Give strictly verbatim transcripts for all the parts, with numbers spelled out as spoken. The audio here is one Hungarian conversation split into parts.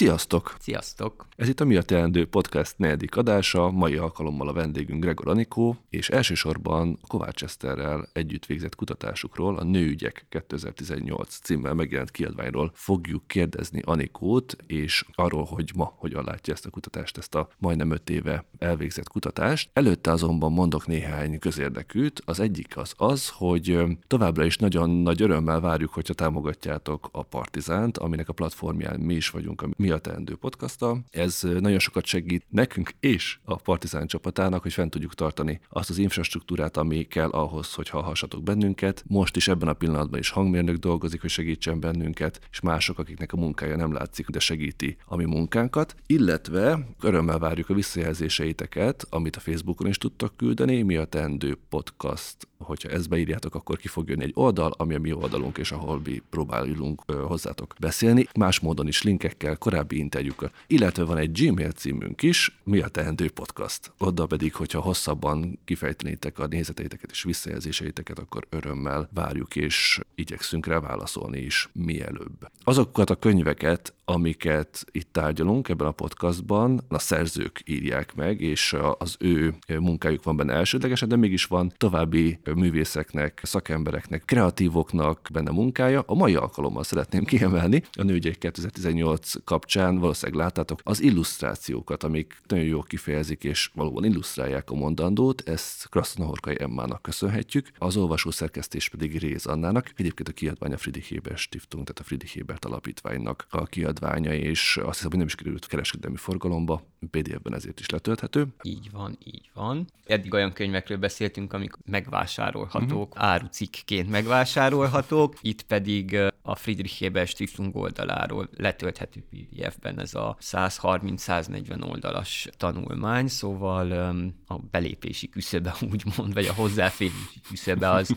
Sziasztok! Sziasztok! Ez itt a Mi a teendő podcast negyedik adása, mai alkalommal a vendégünk Gregor Anikó, és elsősorban Kovács Eszterrel együtt végzett kutatásukról, a Nőügyek kétezer-tizennyolc címmel megjelent kiadványról fogjuk kérdezni Anikót, és arról, hogy ma hogyan látja ezt a kutatást, ezt a majdnem öt éve elvégzett kutatást. Előtte azonban mondok néhány közérdekűt. Az egyik az az, hogy továbbra is nagyon nagy örömmel várjuk, hogyha támogatjátok a Partizánt, aminek a platformján mi is vagyunk, a Mi a teendő podcasta. Ez nagyon sokat segít nekünk és a Partizán csapatának, hogy fent tudjuk tartani azt az infrastruktúrát, ami kell ahhoz, hogy hallhassatok bennünket. Most is ebben a pillanatban is hangmérnök dolgozik, hogy segítsen bennünket, és mások, akiknek a munkája nem látszik, de segíti a mi munkánkat. Illetve örömmel várjuk a visszajelzéseiteket, amit a Facebookon is tudtak küldeni, Mi a teendő podcast. Hogyha ezt beírjátok, akkor ki fog jönni egy oldal, ami a mi oldalunk, és ahol mi próbálunk hozzátok beszélni. Más módon is linkekkel, korábbi interjúkkal, illetve van egy Gmail címünk is, Mi a teendő podcast. Oda pedig, hogyha hosszabban kifejtenétek a nézeteiteket és visszajelzéseiteket, akkor örömmel várjuk, és igyekszünk rá válaszolni is mielőbb. Azokat a könyveket, amiket itt tárgyalunk ebben a podcastban, a szerzők írják meg, és az ő munkájuk van benne elsődlegesen, de mégis van további művészeknek, szakembereknek, kreatívoknak benne munkája. A mai alkalommal szeretném kiemelni a Nőügyek kétezer-tizennyolc kapcsán, valószínűleg láttátok az illusztrációkat, amik nagyon jól kifejezik és valóban illusztrálják a mondandót, ezt Krasznahorkai Emmának köszönhetjük, az olvasó szerkesztés pedig Réz Annának, egyébként a kiadvány a Friedrich Ebert Stiftung, tehát a Friedrich Ebert Alapítványnak a kiadványa, és azt hiszem, hogy nem is került kereskedelmi forgalomba, pé dé ef-ben ezért is letölthető. Így van, így van. Eddig olyan könyvekről beszéltünk, amik megvásárolhatók, mm-hmm. árucikként megvásárolhatók, itt pedig a Friedrich Ebert Stiftung oldaláról letölthető pé dé ef-ben ez a száz harminc száz negyven oldalas tanulmány, szóval a belépési küszöbe úgymond, vagy a hozzáférési küszöbe az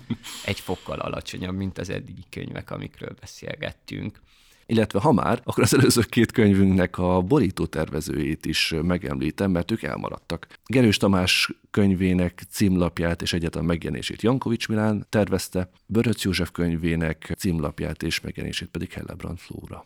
egy fokkal alacsonyabb, mint az eddigi könyvek, amikről beszélgettünk. Illetve ha már, akkor az előző két könyvünknek a borítótervezőjét is megemlítem, mert ők elmaradtak. Gerős Tamás könyvének címlapját és egyáltalán megjelenését Jankovics Milán tervezte, Böröcz József könyvének címlapját és megjelenését pedig Hellebrant Flóra.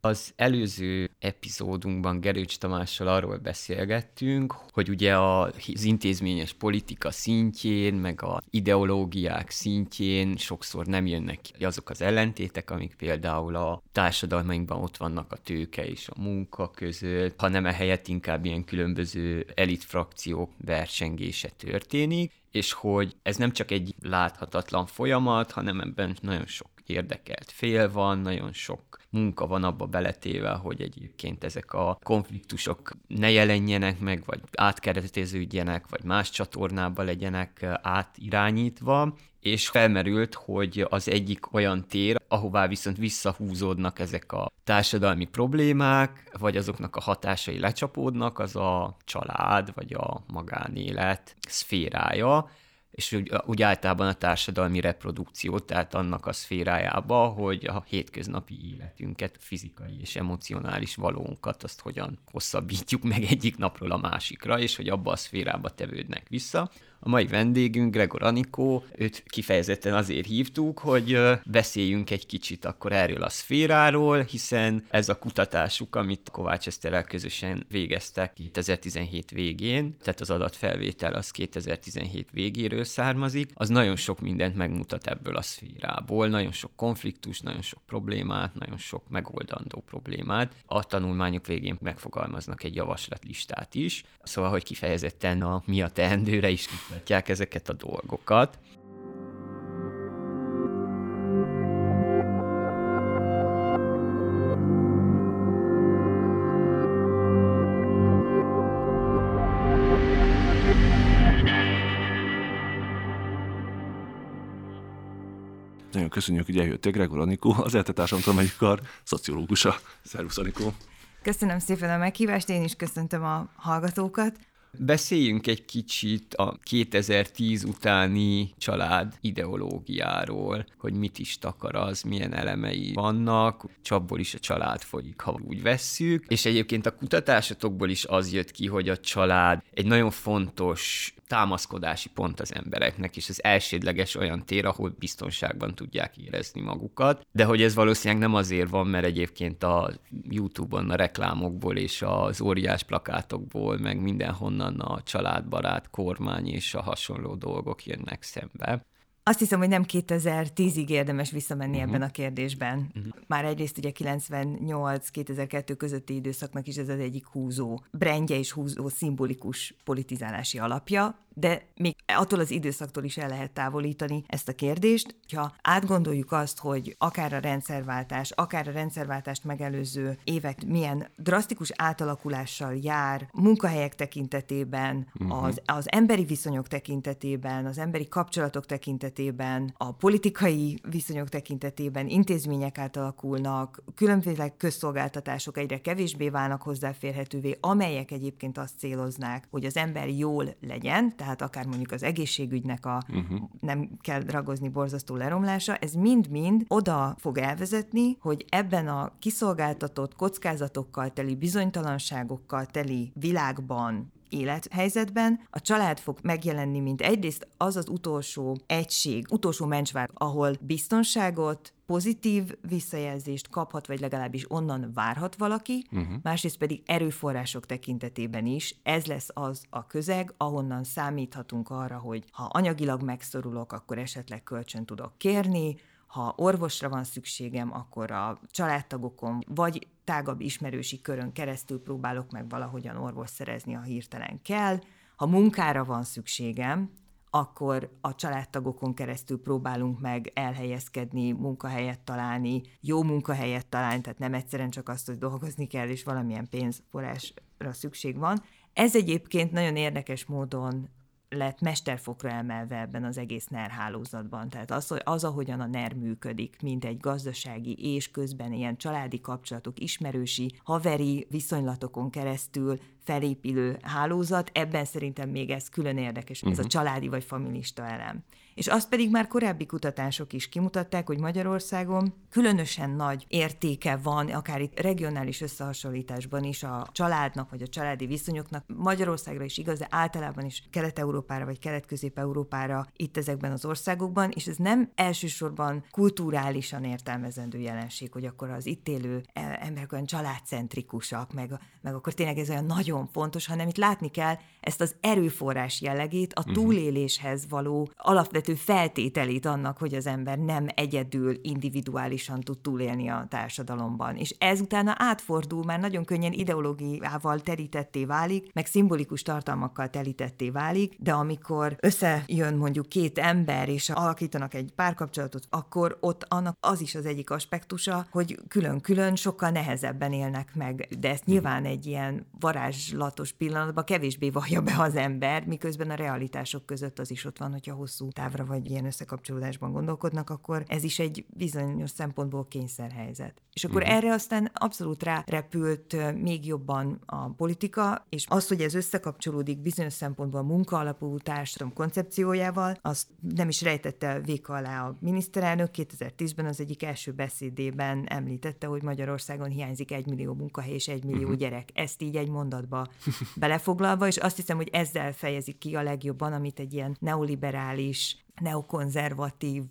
Az előző epizódunkban Gerőcs Tamással arról beszélgettünk, hogy ugye az intézményes politika szintjén, meg az ideológiák szintjén sokszor nem jönnek ki azok az ellentétek, amik például a társadalmainkban ott vannak, a tőke és a munka között, hanem ehelyett inkább ilyen különböző elitfrakciók versengése történik, és hogy ez nem csak egy láthatatlan folyamat, hanem ebben nagyon sok érdekelt fél van, nagyon sok munka van abba beletéve, hogy egyébként ezek a konfliktusok ne jelenjenek meg, vagy átkereteződjenek, vagy más csatornába legyenek átirányítva, és felmerült, hogy az egyik olyan tér, ahová viszont visszahúzódnak ezek a társadalmi problémák, vagy azoknak a hatásai lecsapódnak, az a család, vagy a magánélet szférája, és úgy, úgy általában a társadalmi reprodukció, tehát annak a szférájába, hogy a hétköznapi életünket, fizikai és emocionális valónkat, azt hogyan hosszabbítjuk meg egyik napról a másikra, és hogy abba a szférába tevődnek vissza. A mai vendégünk Gregor Anikó, őt kifejezetten azért hívtuk, hogy beszéljünk egy kicsit akkor erről a szféráról, hiszen ez a kutatásuk, amit Kovács Eszterrel közösen végeztek kétezer-tizenhét végén, tehát az adatfelvétel az kétezer-tizenhét végéről származik, az nagyon sok mindent megmutat ebből a szférából, nagyon sok konfliktus, nagyon sok problémát, nagyon sok megoldandó problémát. A tanulmányok végén megfogalmaznak egy javaslatlistát is, szóval, hogy kifejezetten a Mi a teendőre is látják ezeket a dolgokat. Nagyon köszönjük, hogy eljöttél, Gregor Anikó, az eltetársamtól megyikar szociológusa. Szervusz, Anikó! Köszönöm szépen a meghívást, én is köszöntöm a hallgatókat. Beszéljünk egy kicsit a kétezer-tíz utáni család ideológiáról, hogy mit is takar az, milyen elemei vannak, csapból is a család folyik, ha úgy vesszük, és egyébként a kutatásotokból is az jött ki, hogy a család egy nagyon fontos támaszkodási pont az embereknek, és az elsődleges olyan tér, ahol biztonságban tudják érezni magukat. De hogy ez valószínűleg nem azért van, mert egyébként a YouTube-on a reklámokból és az óriás plakátokból, meg mindenhonnan a családbarát, kormány és a hasonló dolgok jönnek szembe. Azt hiszem, hogy nem kétezer-tízig érdemes visszamenni uh-huh. ebben a kérdésben. Uh-huh. Már egyrészt ugye kilencvennyolc-kétezer-kettő közötti időszaknak is ez az egyik húzó brendje és húzó szimbolikus politizálási alapja, de még attól az időszaktól is el lehet távolítani ezt a kérdést. Ha átgondoljuk azt, hogy akár a rendszerváltás, akár a rendszerváltást megelőző évek milyen drasztikus átalakulással jár munkahelyek tekintetében, uh-huh. az, az emberi viszonyok tekintetében, az emberi kapcsolatok tekintetében, a politikai viszonyok tekintetében intézmények átalakulnak, különféle közszolgáltatások egyre kevésbé válnak hozzáférhetővé, amelyek egyébként azt céloznák, hogy az ember jól legyen, tehát akár mondjuk az egészségügynek a uh-huh. nem kell ragozni borzasztó leromlása, ez mind-mind oda fog elvezetni, hogy ebben a kiszolgáltatott kockázatokkal teli, bizonytalanságokkal teli világban, élethelyzetben a család fog megjelenni, mint egyrészt az az utolsó egység, utolsó mencsvár, ahol biztonságot, pozitív visszajelzést kaphat, vagy legalábbis onnan várhat valaki, uh-huh. másrészt pedig erőforrások tekintetében is. Ez lesz az a közeg, ahonnan számíthatunk arra, hogy ha anyagilag megszorulok, akkor esetleg kölcsön tudok kérni, ha orvosra van szükségem, akkor a családtagokon, vagy tágabb ismerősi körön keresztül próbálok meg valahogyan orvos szerezni, ha hirtelen kell. Ha munkára van szükségem, akkor a családtagokon keresztül próbálunk meg elhelyezkedni, munkahelyet találni, jó munkahelyet találni, tehát nem egyszerűen csak azt, hogy dolgozni kell, és valamilyen pénzforrásra szükség van. Ez egyébként nagyon érdekes módon lett mesterfokra emelve ebben az egész NER hálózatban. Tehát az, az, ahogyan a NER működik, mint egy gazdasági és közben ilyen családi kapcsolatok, ismerősi, haveri viszonylatokon keresztül felépülő hálózat, ebben szerintem még ez külön érdekes, uh-huh. ez a családi vagy familista elem. És azt pedig már korábbi kutatások is kimutatták, hogy Magyarországon különösen nagy értéke van, akár itt regionális összehasonlításban is a családnak, vagy a családi viszonyoknak. Magyarországra is igaz, de általában is Kelet-Európára, vagy Kelet-Közép-Európára itt ezekben az országokban, és ez nem elsősorban kulturálisan értelmezendő jelenség, hogy akkor az itt élő emberek olyan családcentrikusak, meg, meg akkor tényleg ez olyan nagyon fontos, hanem itt látni kell ezt az erőforrás jellegét, a túléléshez való alapvető feltételét annak, hogy az ember nem egyedül, individuálisan tud túlélni a társadalomban. És ez utána átfordul, már nagyon könnyen ideológiával terítetté válik, meg szimbolikus tartalmakkal terítetté válik, de amikor összejön mondjuk két ember, és alakítanak egy párkapcsolatot, akkor ott annak az is az egyik aspektusa, hogy külön-külön sokkal nehezebben élnek meg, de ezt nyilván egy ilyen varázslatos pillanatban kevésbé vallja be az ember, miközben a realitások között az is ott van, hogyha hosszú távra vagy ilyen összekapcsolódásban gondolkodnak, akkor ez is egy bizonyos szempontból kényszerhelyzet. És akkor uh-huh. erre aztán abszolút rárepült még jobban a politika, és az, hogy ez összekapcsolódik bizonyos szempontból a munkaalapú társadalom koncepciójával, azt nem is rejtette véka alá a miniszterelnök. kétezer-tízben az egyik első beszédében említette, hogy Magyarországon hiányzik egymillió munkahely és egymillió uh-huh. gyerek. Ezt így egy mondatba belefoglalva, és azt hiszem, hogy ezzel fejezik ki a legjobban, amit egy ilyen neoliberális, neokonzervatív,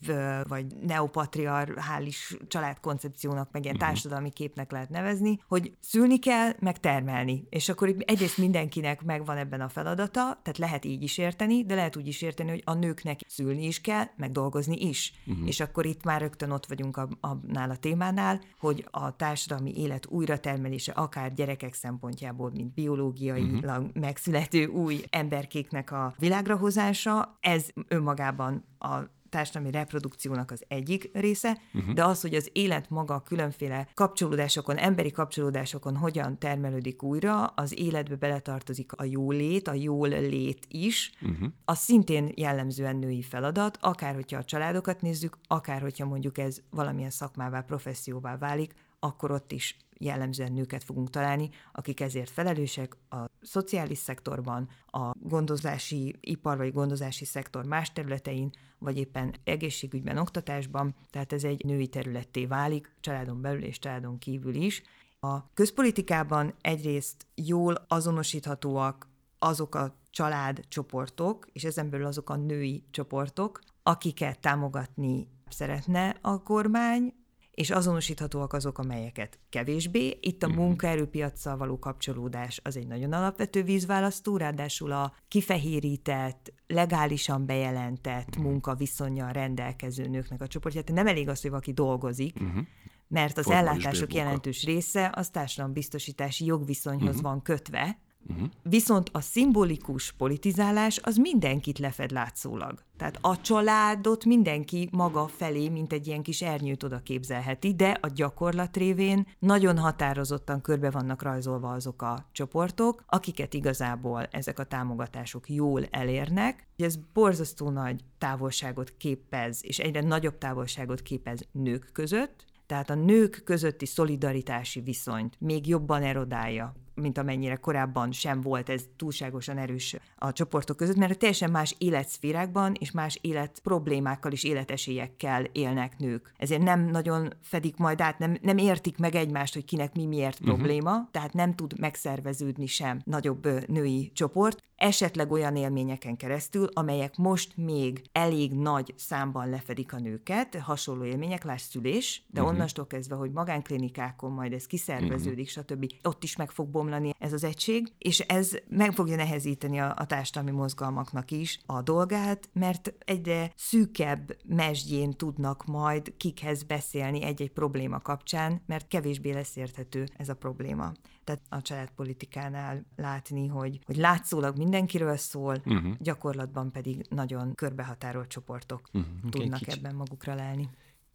vagy neopatriarchális családkoncepciónak, meg ilyen uh-huh. társadalmi képnek lehet nevezni, hogy szülni kell, meg termelni. És akkor egyrészt mindenkinek megvan ebben a feladata, tehát lehet így is érteni, de lehet úgy is érteni, hogy a nőknek szülni is kell, meg dolgozni is. Uh-huh. És akkor itt már rögtön ott vagyunk a, a, nál a témánál, hogy a társadalmi élet újratermelése akár gyerekek szempontjából, mint biológiailag uh-huh. megszülető új emberkéknek a világra hozása, ez önmagában a társadalmi reprodukciónak az egyik része, uh-huh. de az, hogy az élet maga különféle kapcsolódásokon, emberi kapcsolódásokon hogyan termelődik újra, az életbe beletartozik a jólét, a jól lét is, uh-huh. az szintén jellemzően női feladat, akár hogyha a családokat nézzük, akár hogyha mondjuk ez valamilyen szakmává, professzióvá válik, akkor ott is jellemzően nőket fogunk találni, akik ezért felelősek a szociális szektorban, a gondozási ipar vagy gondozási szektor más területein, vagy éppen egészségügyben, oktatásban, tehát ez egy női területté válik, családon belül és családon kívül is. A közpolitikában egyrészt jól azonosíthatóak azok a családcsoportok, és ezen belül azok a női csoportok, akiket támogatni szeretne a kormány, és azonosíthatóak azok, amelyeket kevésbé. Itt a munkaerőpiacsal való kapcsolódás az egy nagyon alapvető vízválasztó, ráadásul a kifehérített, legálisan bejelentett munkaviszonnyal rendelkező nőknek a csoportját. Nem elég az, hogy valaki dolgozik, uh-huh. mert az formális ellátások bérmunka jelentős része az társadalombiztosítási jogviszonyhoz uh-huh. van kötve, uh-huh. viszont a szimbolikus politizálás az mindenkit lefed látszólag. Tehát a családot mindenki maga felé, mint egy ilyen kis ernyőt oda képzelheti, de a gyakorlat révén nagyon határozottan körbe vannak rajzolva azok a csoportok, akiket igazából ezek a támogatások jól elérnek. Ez borzasztó nagy távolságot képez, és egyre nagyobb távolságot képez nők között, tehát a nők közötti szolidaritási viszonyt még jobban erodálja, mint amennyire korábban sem volt ez túlságosan erős a csoportok között, mert teljesen más életszférákban és más életproblémákkal és életesélyekkel élnek nők. Ezért nem nagyon fedik majd át, nem, nem értik meg egymást, hogy kinek mi miért uh-huh. probléma, tehát nem tud megszerveződni sem nagyobb női csoport, esetleg olyan élményeken keresztül, amelyek most még elég nagy számban lefedik a nőket, hasonló élmények, lásd szülés, de uh-huh. onnantól kezdve, hogy magánklinikákon majd ez kiszerveződik, uh-huh. stb. Ott is meg fog bomlani ez az egység, és ez meg fogja nehezíteni a, a társadalmi mozgalmaknak is a dolgát, mert egyre szűkebb mesdjén tudnak majd kikhez beszélni egy-egy probléma kapcsán, mert kevésbé lesz érthető ez a probléma. Tehát a családpolitikánál látni, hogy, hogy látszólag mindenkiről szól, uh-huh. gyakorlatban pedig nagyon körbehatárolt csoportok uh-huh. tudnak okay, ebben magukra lelni.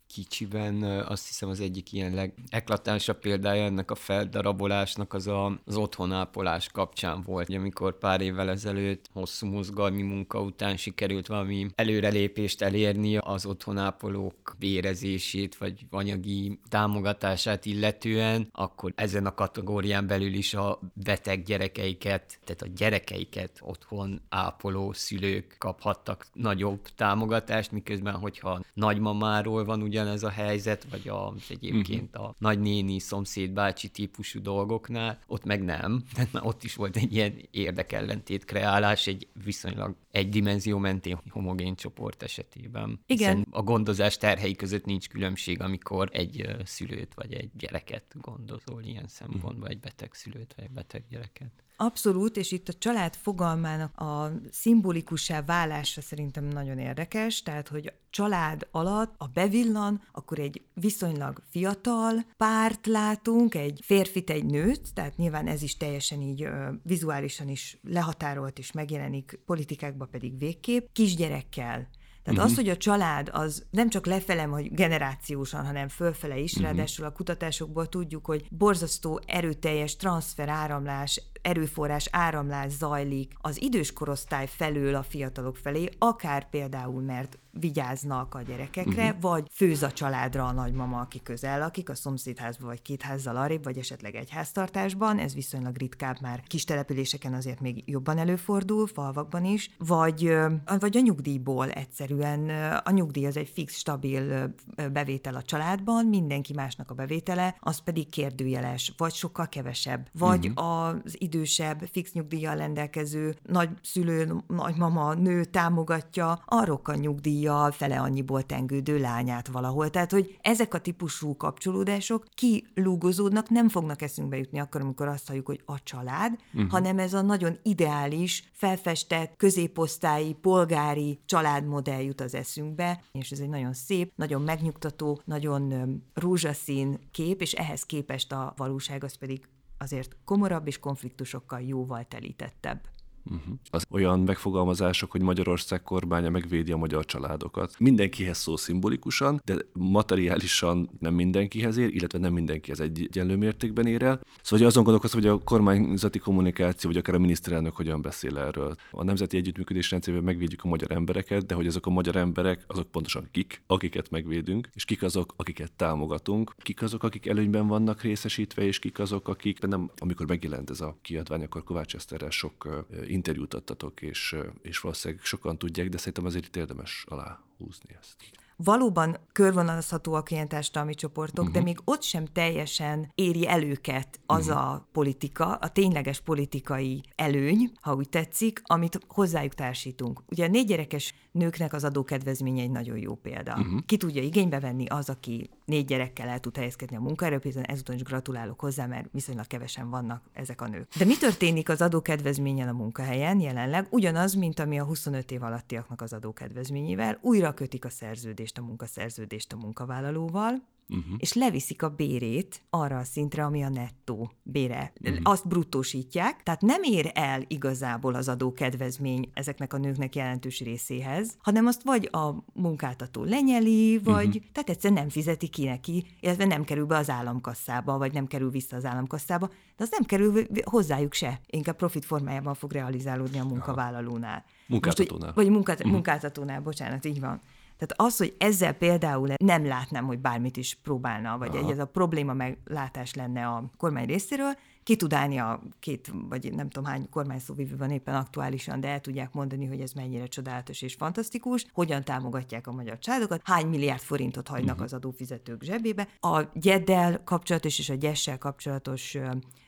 Kicsiben azt hiszem az egyik ilyen legeklatánsabb példája ennek a feldarabolásnak az a, az otthonápolás kapcsán volt, amikor pár évvel ezelőtt hosszú mozgalmi munka után sikerült valami előrelépést elérni az otthonápolók bérezését vagy anyagi támogatását illetően, akkor ezen a kategórián belül is a beteg gyerekeiket, tehát a gyerekeiket otthon ápoló szülők kaphattak nagyobb támogatást, miközben hogyha nagymamáról van ugye ez a helyzet, vagy a, egyébként a nagynéni, szomszédbácsi típusú dolgoknál, ott meg nem. Tehát már ott is volt egy ilyen érdekellentét kreálás, egy viszonylag egy dimenzió mentén homogén csoport esetében. Igen. Hiszen a gondozás terhei között nincs különbség, amikor egy szülőt, vagy egy gyereket gondozol ilyen szempontból, egy beteg szülőt, vagy egy beteg gyereket. Abszolút, és itt a család fogalmának a szimbolikussá válása szerintem nagyon érdekes, tehát, hogy család alatt, a bevillan, akkor egy viszonylag fiatal párt látunk, egy férfit, egy nőt, tehát nyilván ez is teljesen így ö, vizuálisan is lehatárolt, és megjelenik, politikákban pedig végképp, kisgyerekkel. Tehát uh-huh. az, hogy a család az nem csak lefelem, hogy generációsan, hanem fölfele is, uh-huh. ráadásul a kutatásokból tudjuk, hogy borzasztó erőteljes transfer áramlás, erőforrás áramlás zajlik az idős korosztály felől a fiatalok felé, akár például, mert vigyáznak a gyerekekre, uh-huh. vagy főz a családra a nagymama, aki közel lakik, a szomszédházban, vagy két házzal arrébb, vagy esetleg egy háztartásban, ez viszonylag ritkább már kis településeken azért még jobban előfordul, falvakban is, vagy, vagy a nyugdíjból egyszerűen, a nyugdíj az egy fix, stabil bevétel a családban, mindenki másnak a bevétele, az pedig kérdőjeles, vagy sokkal kevesebb, vagy uh-huh. az idősebb, fix nyugdíjjal rendelkező nagyszülő, nagymama, nő támogatja a rokon nyugdíj fele annyiból tengődő lányát valahol. Tehát, hogy ezek a típusú kapcsolódások kilúgozódnak, nem fognak eszünkbe jutni akkor, amikor azt halljuk, hogy a család, uh-huh. hanem ez a nagyon ideális, felfestett, középosztályi, polgári családmodell jut az eszünkbe, és ez egy nagyon szép, nagyon megnyugtató, nagyon rózsaszín kép, és ehhez képest a valóság az pedig azért komorabb és konfliktusokkal jóval telítettebb. Uh-huh. Az olyan megfogalmazások, hogy Magyarország kormánya megvédi a magyar családokat. Mindenkihez szól szimbolikusan, de materiálisan nem mindenkihez ér, illetve nem mindenkihez egyenlő mértékben ér el. Szóval azon gondolkozom, hogy a kormányzati kommunikáció, vagy akár a miniszterelnök hogyan beszél erről. A nemzeti együttműködés rendszerében megvédjük a magyar embereket, de hogy azok a magyar emberek, azok pontosan kik, akiket megvédünk, és kik azok, akiket támogatunk, kik azok, akik előnyben vannak részesítve, és kik azok, akik nem, amikor megjelent ez a kiadvány, akkor Kovács Eszterrel sok interjút adtatok, és, és valószínűleg sokan tudják, de szerintem azért itt érdemes alá húzni ezt. valóban körvonalazhatóak ilyen társadalmi csoportok, uh-huh. de még ott sem teljesen éri el őket az uh-huh. a politika, a tényleges politikai előny, ha úgy tetszik, amit hozzájuk társítunk. Ugye a négygyerekes nőknek az adókedvezmény egy nagyon jó példa. Uh-huh. Ki tudja igénybe venni az, aki négy gyerekkel el tud helyezkedni a munkaerőpiacon, ezután is gratulálok hozzá, mert viszonylag kevesen vannak ezek a nők. De mi történik az adókedvezménnyel a munkahelyen jelenleg? Ugyanaz, mint ami a huszonöt év alattiaknak az adókedvezményével, újra kötik a szerződést, a munkaszerződést a munkavállalóval, uh-huh. és leviszik a bérét arra a szintre, ami a nettó bére. Uh-huh. Azt bruttósítják, tehát nem ér el igazából az adókedvezmény ezeknek a nőknek jelentős részéhez, hanem azt vagy a munkáltató lenyeli, vagy uh-huh. tehát egyszerűen nem fizeti ki neki, illetve nem kerül be az államkasszába, vagy nem kerül vissza az államkasszába, de az nem kerül hozzájuk se. Inkább profit formájában fog realizálódni a munkavállalónál. Munkáltatónál. Most, vagy munkát, uh-huh. munkáltatónál, bocsánat, így van. Tehát az, hogy ezzel például nem látnám, hogy bármit is próbálna, vagy Aha. egy ez a probléma meglátás lenne a kormány részéről, ki tud állni a két, vagy nem tudom hány kormányszóvivő van éppen aktuálisan, de el tudják mondani, hogy ez mennyire csodálatos és fantasztikus, hogyan támogatják a magyar családokat, hány milliárd forintot hagynak az adófizetők zsebébe. A gyeddel kapcsolatos és a gyessel kapcsolatos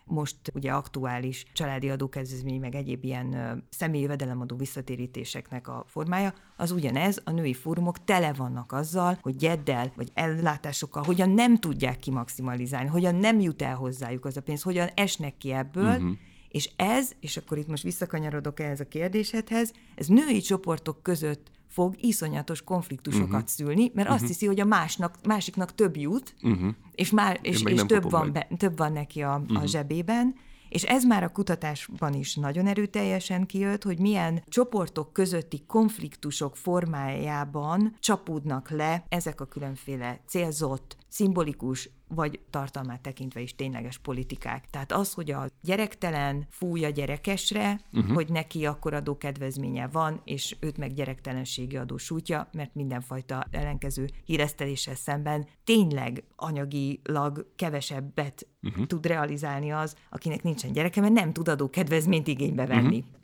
most ugye aktuális családi adókedvezmény, meg egyéb ilyen személyi jövedelemadó visszatérítéseknek a formája, az ugyanez, a női fórumok tele vannak azzal, hogy gyeddel vagy ellátásokkal hogyan nem tudják kimaximalizálni, hogyan nem jut el hozzájuk az a pénz, hogyan esnek ki ebből, uh-huh. és ez, és akkor itt most visszakanyarodok ehhez a kérdésedhez, ez női csoportok között fog iszonyatos konfliktusokat uh-huh. szülni, mert uh-huh. azt hiszi, hogy a másnak, másiknak több jut, uh-huh. és, már, és, és több, van be, több van neki a, uh-huh. a zsebében, és ez már a kutatásban is nagyon erőteljesen kijött, hogy milyen csoportok közötti konfliktusok formájában csapódnak le ezek a különféle célzott, szimbolikus, vagy tartalmát tekintve is tényleges politikák. Tehát az, hogy a gyerektelen fúj a gyerekesre, uh-huh. hogy neki akkor adókedvezménye van, és őt meg gyerektelenségi adó sújtja, mert mindenfajta ellenkező híreszteléssel szemben tényleg anyagilag kevesebbet uh-huh. tud realizálni az, akinek nincsen gyereke, mert nem tud adókedvezményt igénybe venni. Uh-huh.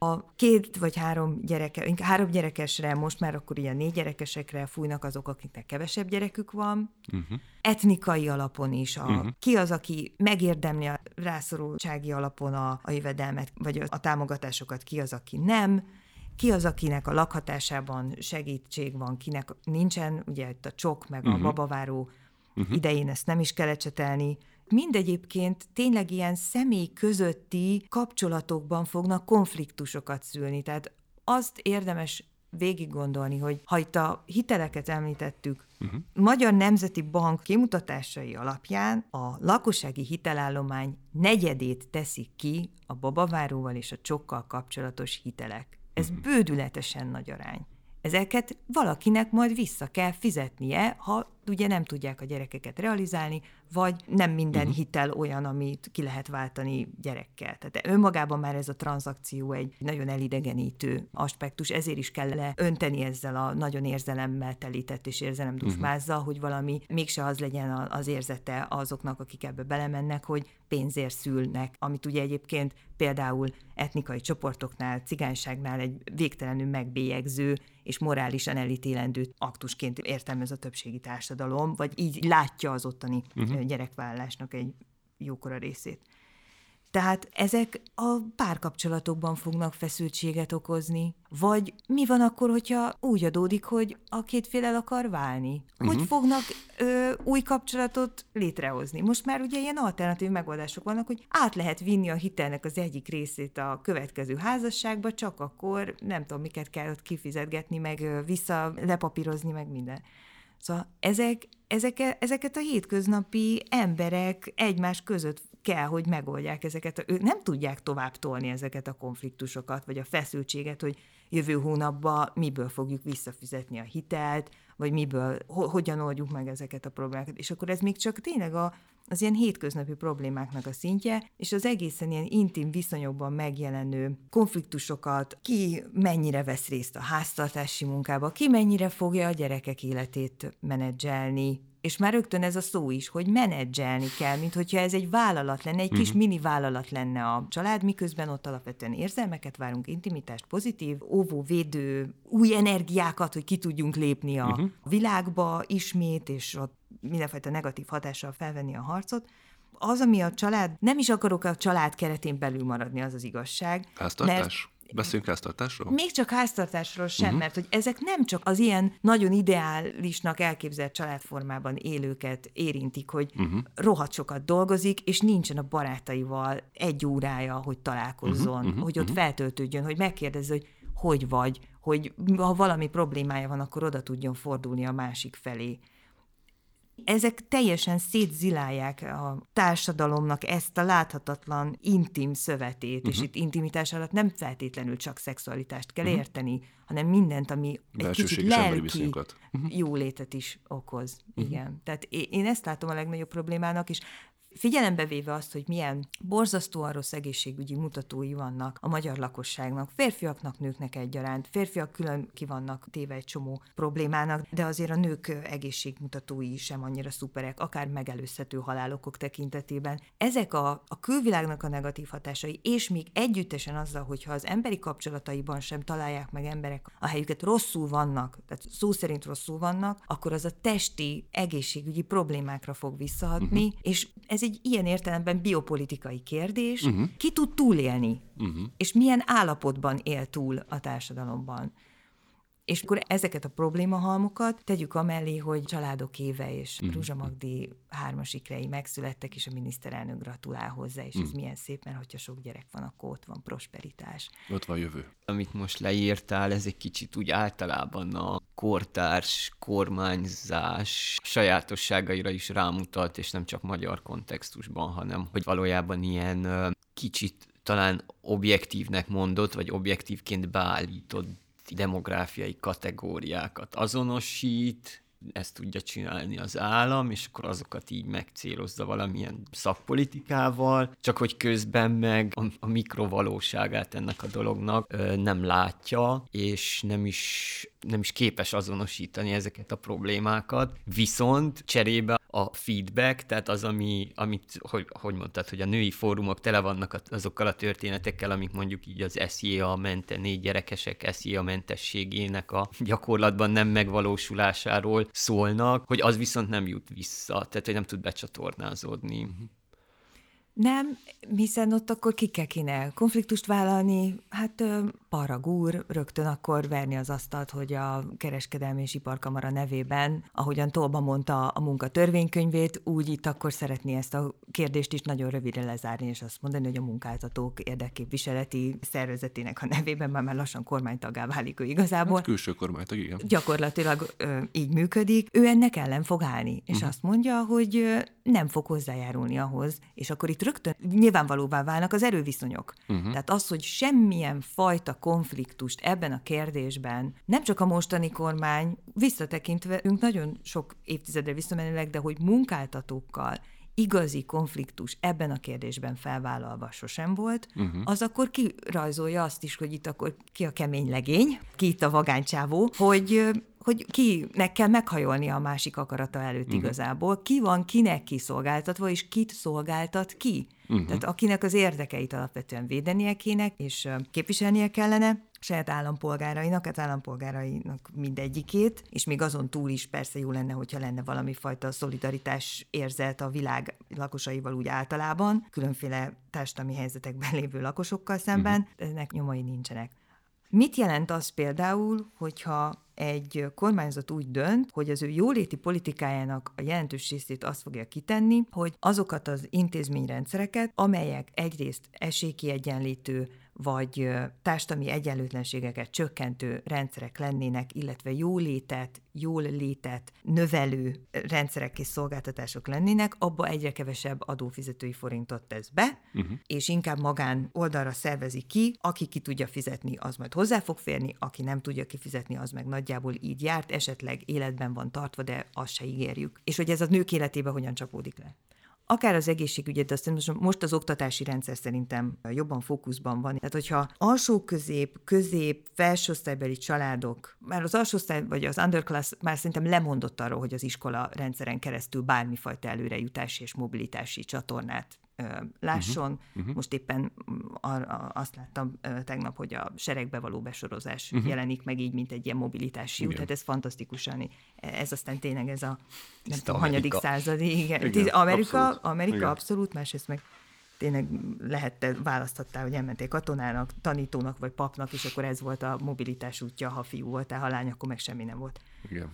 A két vagy három, gyereke, három gyerekesre, most már akkor ilyen négy gyerekesekre fújnak azok, akiknek kevesebb gyerekük van. Uh-huh. Etnikai alapon is. A, uh-huh. Ki az, aki megérdemli a rászorultsági alapon a, a jövedelmet, vagy a támogatásokat, ki az, aki nem. Ki az, akinek a lakhatásában segítség van, kinek nincsen, ugye itt a csok, meg uh-huh. a babaváró uh-huh. idején ezt nem is kell ecsetelni. Mindegyébként tényleg ilyen személy közötti kapcsolatokban fognak konfliktusokat szülni. Tehát azt érdemes végig gondolni, hogy ha itt a hiteleket említettük, uh-huh. Magyar Nemzeti Bank kimutatásai alapján a lakossági hitelállomány negyedét teszik ki a babaváróval és a csokkal kapcsolatos hitelek. Ez uh-huh. bődületesen nagy arány. Ezeket valakinek majd vissza kell fizetnie, ha ugye nem tudják a gyerekeket realizálni, vagy nem minden uh-huh. hitel olyan, amit ki lehet váltani gyerekkel. Tehát önmagában már ez a tranzakció egy nagyon elidegenítő aspektus, ezért is kell leönteni ezzel a nagyon érzelemmel telített és érzelemdusmázzal, uh-huh. hogy valami mégse az legyen az érzete azoknak, akik ebbe belemennek, hogy pénzért szülnek, amit ugye egyébként például etnikai csoportoknál, cigányságnál egy végtelenül megbélyegző és morálisan elítélendő aktusként értelmez a többségi társadalom, vagy így látja az ottani uh-huh. gyerekvállalásnak egy jókora részét. Tehát ezek a párkapcsolatokban fognak feszültséget okozni, vagy mi van akkor, hogyha úgy adódik, hogy a két fél el akar válni? Hogy uh-huh. fognak ö, új kapcsolatot létrehozni? Most már ugye ilyen alternatív megoldások vannak, hogy át lehet vinni a hitelnek az egyik részét a következő házasságba, csak akkor nem tudom, miket kell ott kifizetgetni, meg vissza lepapírozni, meg minden. Szóval ezek, ezek, ezeket a hétköznapi emberek egymás között kell, hogy megoldják ezeket. Ők nem tudják tovább tolni ezeket a konfliktusokat, vagy a feszültséget, hogy jövő hónapban miből fogjuk visszafizetni a hitelt, vagy miből, ho- hogyan oldjuk meg ezeket a problémákat. És akkor ez még csak tényleg a, az ilyen hétköznapi problémáknak a szintje, és az egészen ilyen intim viszonyokban megjelenő konfliktusokat, ki mennyire vesz részt a háztartási munkába, ki mennyire fogja a gyerekek életét menedzselni, és már rögtön ez a szó is, hogy menedzselni kell, mint hogyha ez egy vállalat lenne, egy mm-hmm. kis mini vállalat lenne a család, miközben ott alapvetően érzelmeket várunk, intimitást, pozitív, óvó, védő, új energiákat, hogy ki tudjunk lépni a mm-hmm. világba ismét, és ott mindenfajta negatív hatással felvenni a harcot. Az, ami a család, nem is akarok a család keretén belül maradni, az az igazság. Háztartás. Beszéljünk háztartásról? Még csak háztartásról sem, uh-huh. mert hogy ezek nem csak az ilyen nagyon ideálisnak elképzelt családformában élőket érintik, hogy uh-huh. rohadt sokat dolgozik, és nincsen a barátaival egy órája, hogy találkozzon, uh-huh. hogy ott uh-huh. feltöltődjön, hogy megkérdezze, hogy hogy vagy, hogy ha valami problémája van, akkor oda tudjon fordulni a másik felé. Ezek teljesen szétzilálják a társadalomnak ezt a láthatatlan intim szövetét, uh-huh. és itt intimitás alatt nem feltétlenül csak szexualitást kell uh-huh. érteni, hanem mindent, ami egy kicsit lelki uh-huh. jólétet is okoz. Uh-huh. Igen. Tehát én ezt látom a legnagyobb problémának, és figyelembe véve azt, hogy milyen borzasztóan rossz egészségügyi mutatói vannak a magyar lakosságnak, férfiaknak, nőknek egyaránt, férfiak külön ki vannak téve egy csomó problémának, de azért a nők egészségmutatói sem annyira szuperek, akár megelőzhető halálokok tekintetében. Ezek a, a külvilágnak a negatív hatásai, és még együttesen azzal, hogyha az emberi kapcsolataiban sem találják meg emberek a helyüket, rosszul vannak, tehát szó szerint rosszul vannak, akkor az a testi egészségügyi problémákra fog visszahatni, uh-huh. és ez egy ilyen értelemben biopolitikai kérdés, uh-huh. ki tud túlélni, uh-huh. és milyen állapotban él túl a társadalomban. És akkor ezeket a problémahalmokat tegyük amellé, hogy Családok éve és uh-huh. Ruzsa Magdi hármas ikrei megszülettek, és a miniszterelnök gratulál hozzá, és uh-huh. ez milyen szép, mert hogyha sok gyerek van, akkor ott van prosperitás. Ott van jövő. Amit most leírtál, ez egy kicsit úgy általában a kortárs, kormányzás sajátosságaira is rámutat, és nem csak magyar kontextusban, hanem hogy valójában ilyen kicsit talán objektívnek mondott, vagy objektívként beállított demográfiai kategóriákat azonosít, ezt tudja csinálni az állam, és akkor azokat így megcélozza valamilyen szakpolitikával, csak hogy közben meg a, a mikrovalóságát ennek a dolognak ö, nem látja, és nem is, nem is képes azonosítani ezeket a problémákat, viszont cserébe a feedback, tehát az, ami, amit, hogy, hogy mondtad, hogy a női fórumok tele vannak azokkal a történetekkel, amik mondjuk így az esz jé á mente, négy gyerekesek esz jé á mentességének a gyakorlatban nem megvalósulásáról szólnak, hogy az viszont nem jut vissza, tehát hogy nem tud becsatornázódni. Nem, hiszen ott akkor kikkel kéne konfliktust vállalni, hát paragúr, rögtön akkor verni az asztalt, hogy a Kereskedelmi és Iparkamara nevében, ahogyan Tolba mondta a munkatörvénykönyvét, úgy itt akkor szeretné ezt a kérdést is nagyon rövidre lezárni, és azt mondani, hogy a munkáltatók érdekképviseleti szervezetének a nevében már, már lassan kormánytagá válik ő igazából. Hát külső kormánytag, igen. Gyakorlatilag ö, így működik. Ő ennek ellen fog állni, és uh-huh. azt mondja, hogy nem fog hozzájárulni ahhoz, és akkor itt rögtön nyilvánvalóvá válnak az erőviszonyok. Uh-huh. Tehát az, hogy semmilyen fajta konfliktust ebben a kérdésben, nem csak a mostani kormány, visszatekintve, ők nagyon sok évtizedre visszamenőleg, de hogy munkáltatókkal igazi konfliktus ebben a kérdésben felvállalva sosem volt, uh-huh. az akkor kirajzolja azt is, hogy itt akkor ki a kemény legény, ki itt a vagánycsávó, hogy... hogy kinek kell meghajolnia a másik akarata előtt uh-huh. igazából, ki van kinek kiszolgáltatva, és kit szolgáltat ki. Uh-huh. Tehát akinek az érdekeit alapvetően védenie kéne, és képviselnie kellene saját állampolgárainak, hát állampolgárainak mindegyikét, és még azon túl is persze jó lenne, hogyha lenne valami fajta szolidaritás érzet a világ lakosaival úgy általában, különféle társadalmi helyzetekben lévő lakosokkal szemben, uh-huh. ennek nyomai nincsenek. Mit jelent az például, hogyha egy kormányzat úgy dönt, hogy az ő jóléti politikájának a jelentős részét azt fogja kitenni, hogy azokat az intézményrendszereket, amelyek egyrészt esélykiegyenlítő vagy társadalmi egyenlőtlenségeket csökkentő rendszerek lennének, illetve jólétet, jól létet növelő rendszerek és szolgáltatások lennének, abba egyre kevesebb adófizetői forintot tesz be, uh-huh. és inkább magán oldalra szervezi ki, aki ki tudja fizetni, az majd hozzá fog férni, aki nem tudja kifizetni, az meg nagyjából így járt, esetleg életben van tartva, de azt se ígérjük. És hogy ez a nők életében hogyan csapódik le. akár az egészségügyet, azt hiszem, most az oktatási rendszer szerintem jobban fókuszban van. Tehát, hogyha alsó-közép, közép, felsőosztálybeli családok, már az alsóosztály vagy az underclass már szerintem lemondott arról, hogy az iskola rendszeren keresztül bármifajta előrejutási és mobilitási csatornát lásson. Uh-huh, uh-huh. Most éppen arra azt láttam tegnap, hogy a seregbe való besorozás uh-huh. jelenik meg így, mint egy ilyen mobilitási út. Hát ez fantasztikusan. Ez aztán tényleg ez a nem tudom, hanyadik századi. Igen. Igen, Amerika abszolút, Amerika, igen. abszolút másrészt meg tényleg lehette, választhattál, hogy elmentél katonának, tanítónak vagy papnak, és akkor ez volt a mobilitás útja, ha fiú voltál, ha lány, akkor meg semmi nem volt. Igen.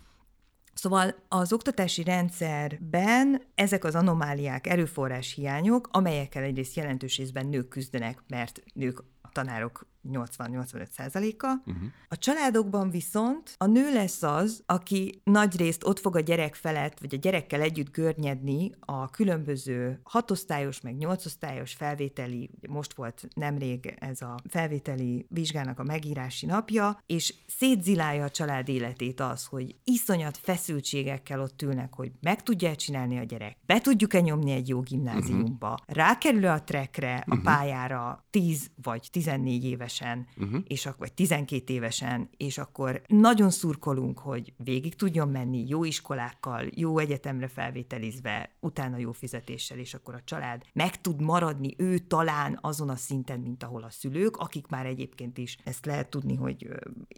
Szóval az oktatási rendszerben ezek az anomáliák, erőforrás hiányok, amelyekkel egyrészt jelentős részben nők küzdenek, mert nők a tanárok nyolcvan-nyolcvanöt százaléka. Uh-huh. A családokban viszont a nő lesz az, aki nagyrészt ott fog a gyerek felett, vagy a gyerekkel együtt görnyedni a különböző hatosztályos, meg nyolcosztályos felvételi, most volt nemrég ez a felvételi vizsgának a megírási napja, és szétzilálja a család életét az, hogy iszonyat feszültségekkel ott ülnek, hogy meg tudja csinálni a gyerek, be tudjuk-e nyomni egy jó gimnáziumba, uh-huh. rákerül a trackre, a uh-huh. pályára tíz vagy tizennégy éves Uh-huh. és ak- vagy tizenkét évesen, és akkor nagyon szurkolunk, hogy végig tudjon menni jó iskolákkal, jó egyetemre felvételizve, utána jó fizetéssel, és akkor a család meg tud maradni ő talán azon a szinten, mint ahol a szülők, akik már egyébként is ezt lehet tudni, hogy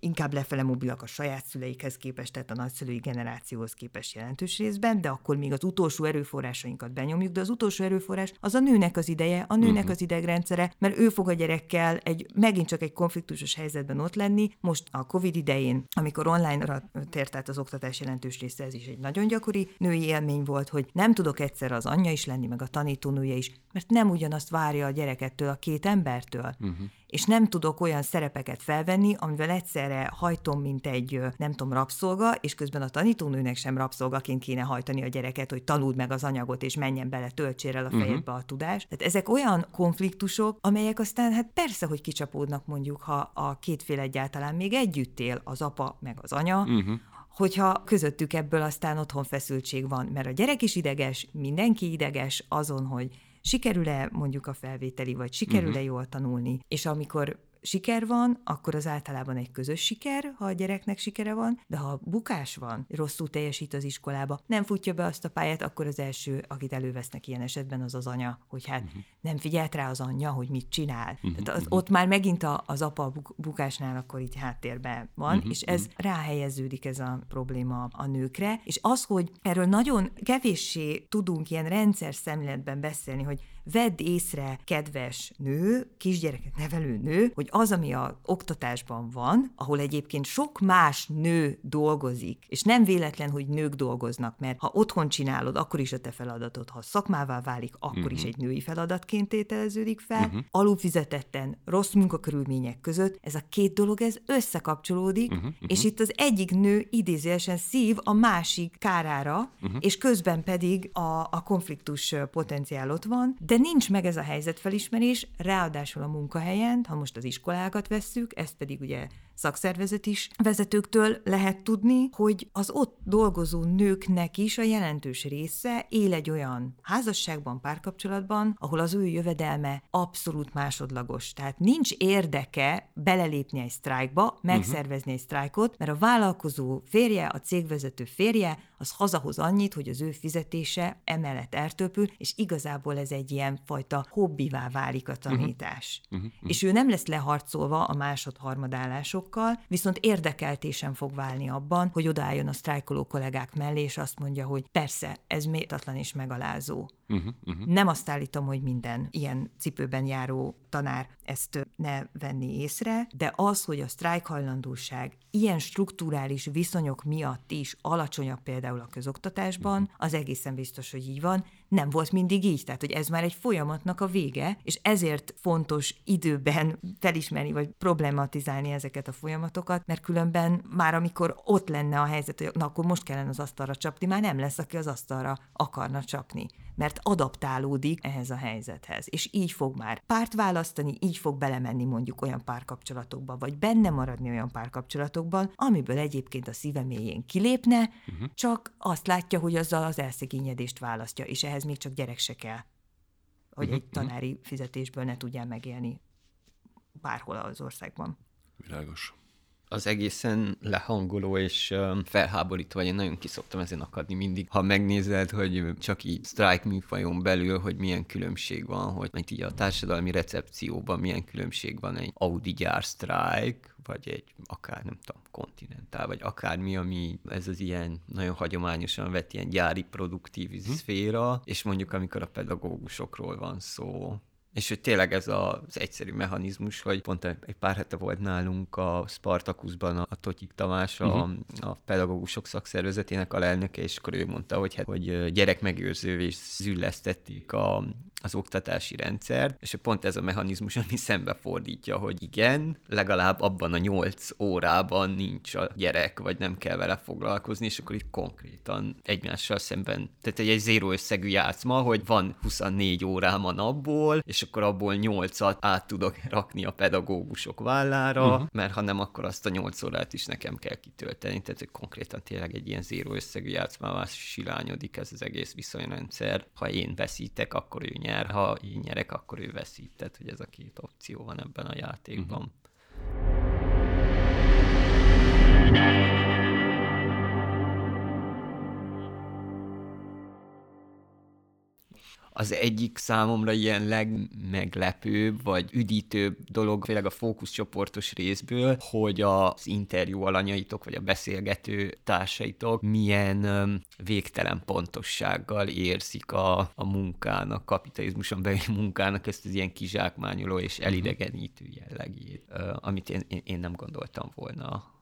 inkább lefele mobilak a saját szüleikhez képest, tehát a nagyszülői generációhoz képest jelentős részben, de akkor még az utolsó erőforrásainkat benyomjuk, de az utolsó erőforrás az a nőnek az ideje, a nőnek uh-huh. az idegrendszere, mert ő fog a gyerekkel egy megint csak egy konfliktusos helyzetben ott lenni. Most a Covid idején, amikor online-ra tért át az oktatás jelentős része, ez is egy nagyon gyakori női élmény volt, hogy nem tudok egyszer az anyja is lenni, meg a tanítónője is, mert nem ugyanazt várja a gyerekettől, a két embertől. Uh-huh. És nem tudok olyan szerepeket felvenni, amivel egyszerre hajtom, mint egy, nem tudom, rabszolga, és közben a tanítónőnek sem rabszolgaként kéne hajtani a gyereket, hogy tanuld meg az anyagot, és menjen bele, töltsér el a fejedbe a tudást. Tehát ezek olyan konfliktusok, amelyek aztán hát persze, hogy kicsapódnak mondjuk, ha a két fél egyáltalán még együtt él, az apa meg az anya, uh-huh. hogyha közöttük ebből aztán otthon feszültség van, mert a gyerek is ideges, mindenki ideges azon, hogy sikerül-e mondjuk a felvételi, vagy sikerül-e uh-huh. jól tanulni. És amikor siker van, akkor az általában egy közös siker, ha a gyereknek sikere van, de ha bukás van, rosszul teljesít az iskolába, nem futja be azt a pályát, akkor az első, akit elővesznek ilyen esetben, az az anya, hogy hát uh-huh. nem figyelt rá az anyja, hogy mit csinál. Uh-huh. Tehát az, ott már megint a, az apa a bukásnál akkor így háttérben van, uh-huh. és ez uh-huh. ráhelyeződik ez a probléma a nőkre, és az, hogy erről nagyon kevéssé tudunk ilyen rendszer szemléletben beszélni, hogy vedd észre, kedves nő, kisgyereket nevelő nő, hogy az, ami az oktatásban van, ahol egyébként sok más nő dolgozik, és nem véletlen, hogy nők dolgoznak, mert ha otthon csinálod, akkor is a te feladatod, ha szakmává válik, akkor uh-huh. is egy női feladatként tételeződik fel, uh-huh. alulfizetetten, rossz munkakörülmények között, ez a két dolog, ez összekapcsolódik, uh-huh. és itt az egyik nő idézőjelesen szív a másik kárára, uh-huh. és közben pedig a, a konfliktus potenciál ott van, de nincs meg ez a helyzetfelismerés, ráadásul a munkahelyen, ha most az iskolákat vesszük, ezt pedig ugye szakszervezet is vezetőktől lehet tudni, hogy az ott dolgozó nőknek is a jelentős része él egy olyan házasságban, párkapcsolatban, ahol az ő jövedelme abszolút másodlagos. Tehát nincs érdeke belelépni egy sztrájkba, megszervezni egy sztrájkot, mert a vállalkozó férje, a cégvezető férje, az hazahoz annyit, hogy az ő fizetése emellett eltöpül, és igazából ez egy ilyen fajta hobbivá válik a tanítás. Uh-huh. Uh-huh. Uh-huh. És ő nem lesz leharcolva a másod-harmadállások, viszont érdekelté sem fog válni abban, hogy odaálljon a sztrájkoló kollégák mellé, és azt mondja, hogy persze, ez méltatlan és megalázó. Uh-huh, uh-huh. Nem azt állítom, hogy minden ilyen cipőben járó tanár ezt ne venni észre, de az, hogy a sztrájkhajlandóság ilyen strukturális viszonyok miatt is alacsonyabb például a közoktatásban, uh-huh. az egészen biztos, hogy így van, nem volt mindig így, tehát hogy ez már egy folyamatnak a vége, és ezért fontos időben felismerni, vagy problematizálni ezeket a folyamatokat, mert különben már amikor ott lenne a helyzet, hogy na, akkor most kellene az asztalra csapni, már nem lesz, aki az asztalra akarna csapni. mert adaptálódik ehhez a helyzethez. És így fog már párt választani, így fog belemenni mondjuk olyan párkapcsolatokba, vagy benne maradni olyan párkapcsolatokban, amiből egyébként a szíve mélyén kilépne, uh-huh. csak azt látja, hogy azzal az elszegényedést választja, és ehhez még csak gyerek se kell, hogy uh-huh. egy tanári fizetésből ne tudjál megélni bárhol az országban. Világos. Az egészen lehangoló és felháborító, vagy én nagyon kiszoktam ezen akadni mindig. Ha megnézed, hogy csak így strike műfajon belül, hogy milyen különbség van, hogy mint így a társadalmi recepcióban milyen különbség van egy Audi gyár strike, vagy egy akár, nem tudom, Continental, vagy akármi, ami ez az ilyen nagyon hagyományosan vett ilyen gyári produktív hm. szféra, és mondjuk amikor a pedagógusokról van szó. És hogy tényleg ez az egyszerű mechanizmus, hogy pont egy pár hete volt nálunk a Spartakuszban a Totyik Tamás, a, uh-huh. a pedagógusok szakszervezetének alelnöke, és akkor ő mondta, hogy, hát, hogy gyerekmegőrzővé züllesztették a, az oktatási rendszert, és pont ez a mechanizmus, ami szembefordítja, hogy igen, legalább abban a nyolc órában nincs a gyerek, vagy nem kell vele foglalkozni, és akkor itt konkrétan egymással szemben, tehát egy, egy zéró összegű játszma, hogy van huszonnégy órám a napból, és akkor abból nyolcat át tudok rakni a pedagógusok vállára, uh-huh. mert ha nem, akkor azt a nyolc órát is nekem kell kitölteni. Tehát hogy konkrétan tényleg egy ilyen zéró összegű játszmává silányodik ez az egész viszonyrendszer. Ha én veszítek, akkor ő nyer, ha én nyerek, akkor ő veszít. Tehát hogy ez a két opció van ebben a játékban. Uh-huh. Az egyik számomra ilyen legmeglepőbb, vagy üdítőbb dolog, főleg a fókuszcsoportos részből, hogy az interjú alanyaitok, vagy a beszélgető társaitok milyen végtelen pontossággal érzik a, a munkának, kapitalizmuson belüli munkának ezt az ilyen kizsákmányoló és elidegenítő jellegét, amit én, én, én nem gondoltam volna.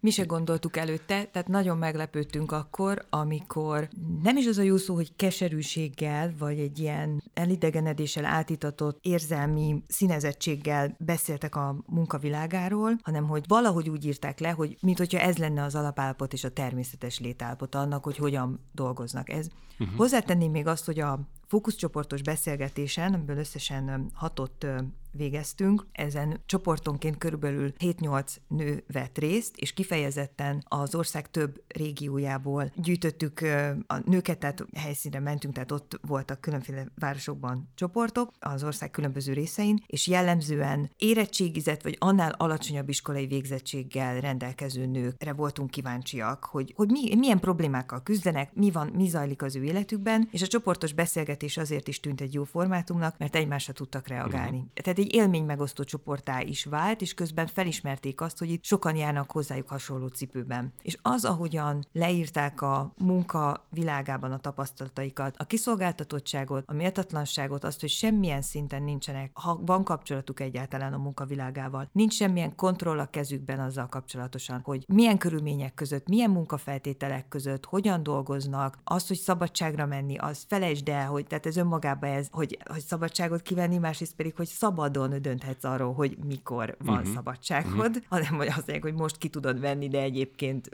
Mi se gondoltuk előtte, tehát nagyon meglepődtünk akkor, amikor nem is az a jó szó, hogy keserűséggel, vagy egy ilyen elidegenedéssel átítatott érzelmi színezettséggel beszéltek a munkavilágáról, hanem hogy valahogy úgy írták le, hogy minthogyha ez lenne az alapállapot és a természetes létállapot annak, hogy hogyan dolgoznak. Ez. Uh-huh. Hozzátenném még azt, hogy a fókuszcsoportos beszélgetésen, amiből összesen hatott végeztünk, ezen csoportonként körülbelül hét-nyolc nő vett részt, és kifejezetten az ország több régiójából gyűjtöttük a nőket, tehát helyszínre mentünk, tehát ott voltak különféle városokban csoportok, az ország különböző részein, és jellemzően érettségizett, vagy annál alacsonyabb iskolai végzettséggel rendelkező nőkre voltunk kíváncsiak, hogy, hogy mi, milyen problémákkal küzdenek, mi van, mi zajlik az ő életükben, és a csoportos beszélgetés azért is tűnt egy jó formátumnak, mert egymásra tudtak reagálni. Tehát egy élménymegosztó csoporttá is vált, és közben felismerték azt, hogy itt sokan járnak hozzájuk hasonló cipőben. És az, ahogyan leírták a munka világában a tapasztalataikat, a kiszolgáltatottságot, a méltatlanságot, azt, hogy semmilyen szinten nincsenek, ha van kapcsolatuk egyáltalán a munkavilágával, nincs semmilyen kontroll a kezükben azzal kapcsolatosan, hogy milyen körülmények között, milyen munkafeltételek között, hogyan dolgoznak, az, hogy szabadságra menni, az felejtsd el, hogy tehát ez önmagában ez, hogy, hogy szabadságot kivenni, másrészt pedig, hogy szabad szabadon dönthetsz arról, hogy mikor van uh-huh. szabadságod, uh-huh. hanem hogy azt mondják, hogy most ki tudod venni, de egyébként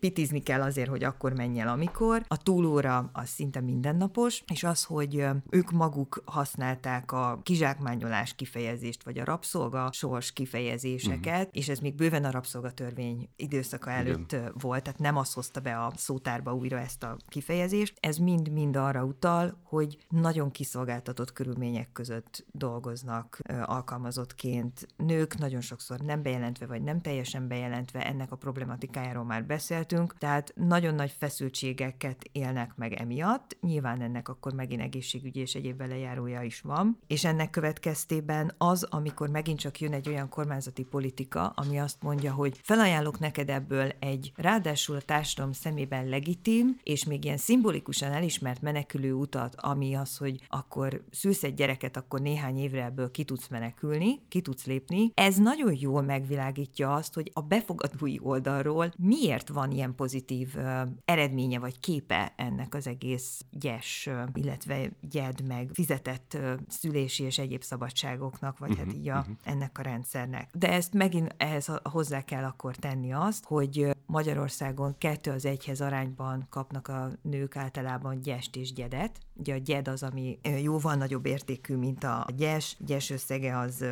pitizni kell azért, hogy akkor menj el, amikor. A túlóra az szinte mindennapos, és az, hogy ők maguk használták a kizsákmányolás kifejezést, vagy a rabszolga sors kifejezéseket, uh-huh. és ez még bőven a rabszolgatörvény időszaka előtt Igen. volt, tehát nem az hozta be a szótárba újra ezt a kifejezést. Ez mind-mind arra utal, hogy nagyon kiszolgáltatott körülmények között dolgoznak alkalmazottként nők, nagyon sokszor nem bejelentve, vagy nem teljesen bejelentve, ennek a problematikájáról már beszéltünk, tehát nagyon nagy feszültségeket élnek meg emiatt, nyilván ennek akkor megint egészségügyi és egyéb velejárója is van, és ennek következtében az, amikor megint csak jön egy olyan kormányzati politika, ami azt mondja, hogy felajánlok neked ebből egy ráadásul a társadalom szemében legitim, és még ilyen szimbolikusan elismert menekülő utat, ami az, hogy akkor szülsz egy gyereket, akkor néhány évre ebből ki tudsz menekülni, ki tudsz lépni. Ez nagyon jól megvilágítja azt, hogy a befogadói oldalról miért van ilyen pozitív uh, eredménye vagy képe ennek az egész gyes, uh, illetve gyed meg fizetett uh, szülési és egyéb szabadságoknak, vagy uh-huh, hát így a, uh-huh. ennek a rendszernek. De ezt megint ehhez hozzá kell akkor tenni azt, hogy Magyarországon kettő az egyhez arányban kapnak a nők általában gyest és gyedet, Ugye a gyed az, ami jóval nagyobb értékű, mint a gyes. A gyes összege az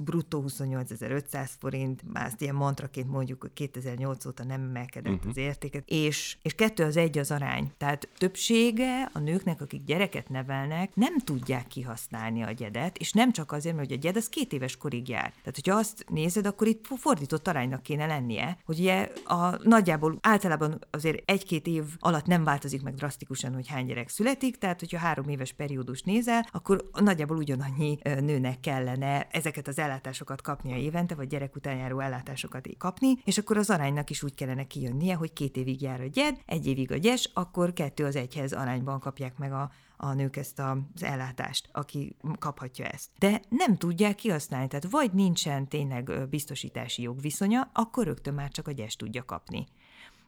bruttó huszonnyolcezer-ötszáz forint, már ilyen mantraként mondjuk, hogy kétezer-nyolc óta nem emelkedett uh-huh. az értéket, és, és kettő az egy az arány. Tehát többsége a nőknek, akik gyereket nevelnek, nem tudják kihasználni a gyedet, és nem csak azért, mert a gyed az két éves korig jár. Tehát, hogyha azt nézed, akkor itt fordított aránynak kéne lennie, hogy ugye a, nagyjából általában azért egy-két év alatt nem változik meg drasztikusan, hogy hány gyerek születik, tehát hogyha három éves periódus nézel, akkor nagyjából ugyanannyi nőnek kellene ezeket az ellátásokat kapnia évente, vagy gyerek után járó ellátásokat kapni, és akkor az aránynak is úgy kellene kijönnie, hogy két évig jár a gyed, egy évig a gyes, akkor kettő az egyhez arányban kapják meg a a nők ezt az ellátást, aki kaphatja ezt. De nem tudják kihasználni, tehát vagy nincsen tényleg biztosítási jogviszonya, akkor rögtön már csak a gyes tudja kapni.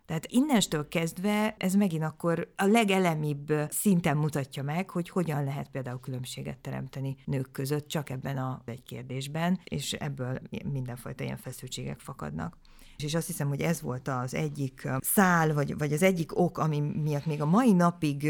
Tehát innentől kezdve ez megint akkor a legelemibb szinten mutatja meg, hogy hogyan lehet például különbséget teremteni nők között csak ebben a egy kérdésben, és ebből mindenfajta ilyen feszültségek fakadnak. És azt hiszem, hogy ez volt az egyik szál, vagy, vagy az egyik ok, ami miatt még a mai napig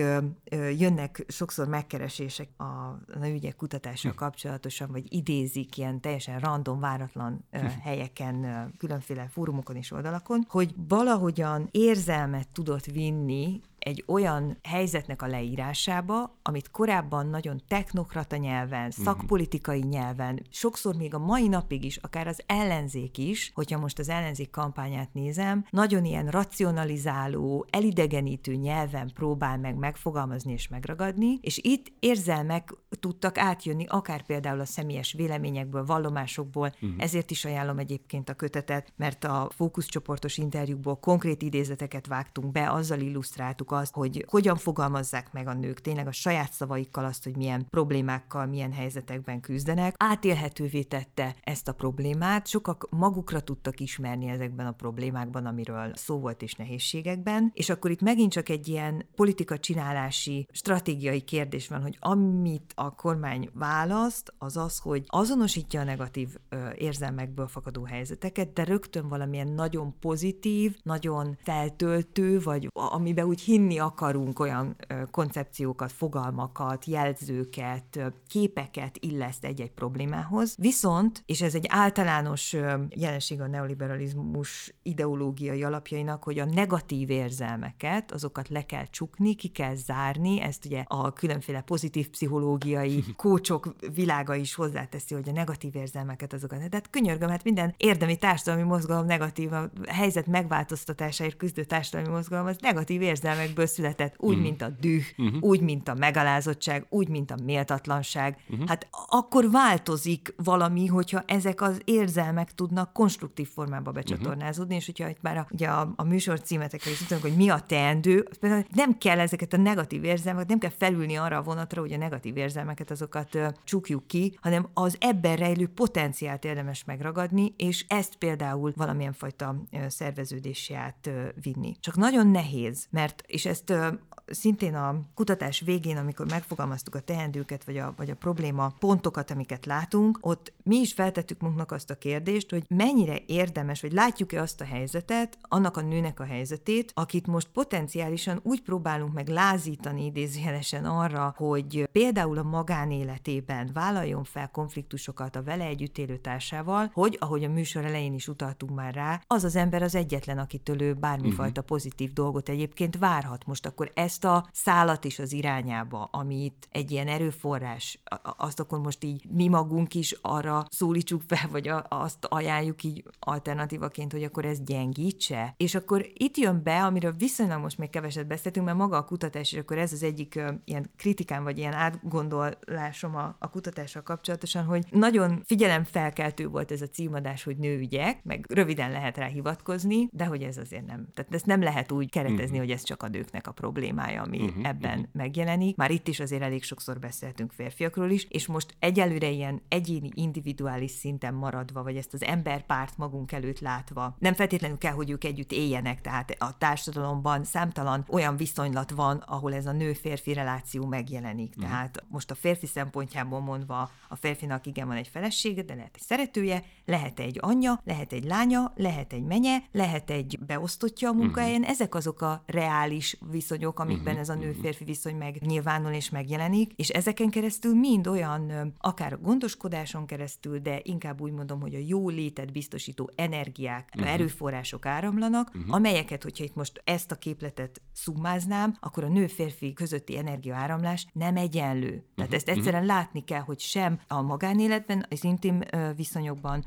jönnek sokszor megkeresések a nőügyek kutatással kapcsolatosan, vagy idézik ilyen teljesen random, váratlan helyeken, különféle fórumokon és oldalakon, hogy valahogyan érzelmet tudott vinni egy olyan helyzetnek a leírásába, amit korábban nagyon technokrata nyelven, szakpolitikai nyelven, sokszor még a mai napig is, akár az ellenzék is, hogyha most az ellenzék kampányát nézem, nagyon ilyen racionalizáló, elidegenítő nyelven próbál meg megfogalmazni és megragadni, és itt érzelmek tudtak átjönni, akár például a személyes véleményekből, vallomásokból, uh-huh. ezért is ajánlom egyébként a kötetet, mert a fókuszcsoportos interjúkból konkrét idézeteket vágtunk be, azzal illusztráltuk azt, hogy hogyan fogalmazzák meg a nők tényleg a saját szavaikkal azt, hogy milyen problémákkal, milyen helyzetekben küzdenek. Átélhetővé tette ezt a problémát, sokak magukra tudtak ismerni ezekben a problémákban, amiről szó volt és nehézségekben, és akkor itt megint csak egy ilyen politikacsinálási, stratégiai kérdés van, hogy amit a kormány választ, az az, hogy azonosítja a negatív ö, érzelmekből fakadó helyzeteket, de rögtön valamilyen nagyon pozitív, nagyon feltöltő, vagy amiben úgy hinni akarunk, olyan koncepciókat, fogalmakat, jelzőket, képeket illeszt egy-egy problémához. Viszont, és ez egy általános jelenség a neoliberalizmus ideológiai alapjainak, hogy a negatív érzelmeket, azokat le kell csukni, ki kell zárni, ezt ugye a különféle pozitív pszichológiai kócsok világa is hozzáteszi, hogy a negatív érzelmeket azokat. De hát könyörgöm, hát minden érdemi társadalmi mozgalom negatív, a helyzet megváltoztatásáért küzdő társadalmi mozgalom, az negatív érzelmek érzelmekből született, úgy, mm. mint a düh, mm-hmm. úgy, mint a megalázottság, úgy, mint a méltatlanság. Mm-hmm. Hát akkor változik valami, hogyha ezek az érzelmek tudnak konstruktív formába becsatornázódni, mm-hmm. és hogyha itt már a, ugye a, a műsor címetekre is utalunk, hogy mi a teendő, nem kell ezeket a negatív érzelmeket, nem kell felülni arra a vonatra, hogy a negatív érzelmeket azokat ö, csukjuk ki, hanem az ebben rejlő potenciált érdemes megragadni, és ezt például valamilyen fajta ö, szerveződési át ö, vinni. Csak nagyon nehéz, mert és ezt ö, szintén a kutatás végén, amikor megfogalmaztuk a teendőket, vagy a, vagy a probléma pontokat, amiket látunk, ott mi is feltettük magunknak azt a kérdést, hogy mennyire érdemes, vagy látjuk-e azt a helyzetet, annak a nőnek a helyzetét, akit most potenciálisan úgy próbálunk meg lázítani idézőjelesen arra, hogy például a magánéletében vállaljon fel konfliktusokat a vele együtt élő társával, hogy, ahogy a műsor elején is utaltunk már rá, az az ember az egyetlen, akitől ő bármifajta pozitív dolgot egyébként várhat most, akkor ezt a szálat is az irányába, amit egy ilyen erőforrás, azt akkor most így mi magunk is arra szólítsuk fel, vagy azt ajánljuk így alternatívaként, hogy akkor ez gyengítse. És akkor itt jön be, amiről viszonylag most még keveset beszéltünk, mert maga a kutatás, és akkor ez az egyik ö, ilyen kritikám, vagy ilyen átgondolásom a, a kutatással kapcsolatosan, hogy nagyon figyelemfelkeltő volt ez a címadás, hogy nőügyek, meg röviden lehet rá hivatkozni, de hogy ez azért nem. Tehát ezt nem lehet úgy keretezni, hogy ez csak a nőknek a problémája, ami uh-huh, ebben uh-huh. megjelenik. Már itt is azért elég sokszor beszéltünk férfiakról is, és most egyelőre ilyen egyéni, individuális szinten maradva, vagy ezt az emberpárt magunk előtt látva, nem feltétlenül kell, hogy ők együtt éljenek, tehát a társadalomban számtalan olyan viszonylat van, ahol ez a nő-férfi reláció megjelenik. Uh-huh. Tehát most a férfi szempontjából mondva, a férfinak igen van egy felesége, de lehet egy szeretője, lehet egy anyja, lehet egy lánya, lehet egy menye, lehet egy beosztottja a munkahelyen, uh-huh. ezek azok a reális is viszonyok, amikben uh-huh, ez a nő-férfi viszony megnyilvánul és megjelenik, és ezeken keresztül mind olyan, akár a gondoskodáson keresztül, de inkább úgy mondom, hogy a jó létet biztosító energiák, uh-huh. erőforrások áramlanak, uh-huh. amelyeket, hogyha itt most ezt a képletet szummáznám, akkor a nő-férfi közötti energiaáramlás nem egyenlő. Uh-huh, Tehát ezt egyszerűen uh-huh. látni kell, hogy sem a magánéletben, az intim viszonyokban,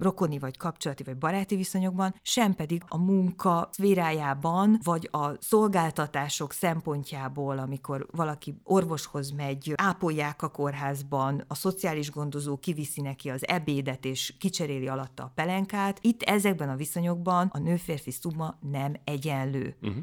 rokoni vagy kapcsolati vagy baráti viszonyokban, sem pedig a munka szférájában, vagy a szolgáltatások szempontjából, amikor valaki orvoshoz megy, ápolják a kórházban, a szociális gondozó kiviszi neki az ebédet, és kicseréli alatta a pelenkát. Itt ezekben a viszonyokban a nő-férfi szuma nem egyenlő. Uh-huh.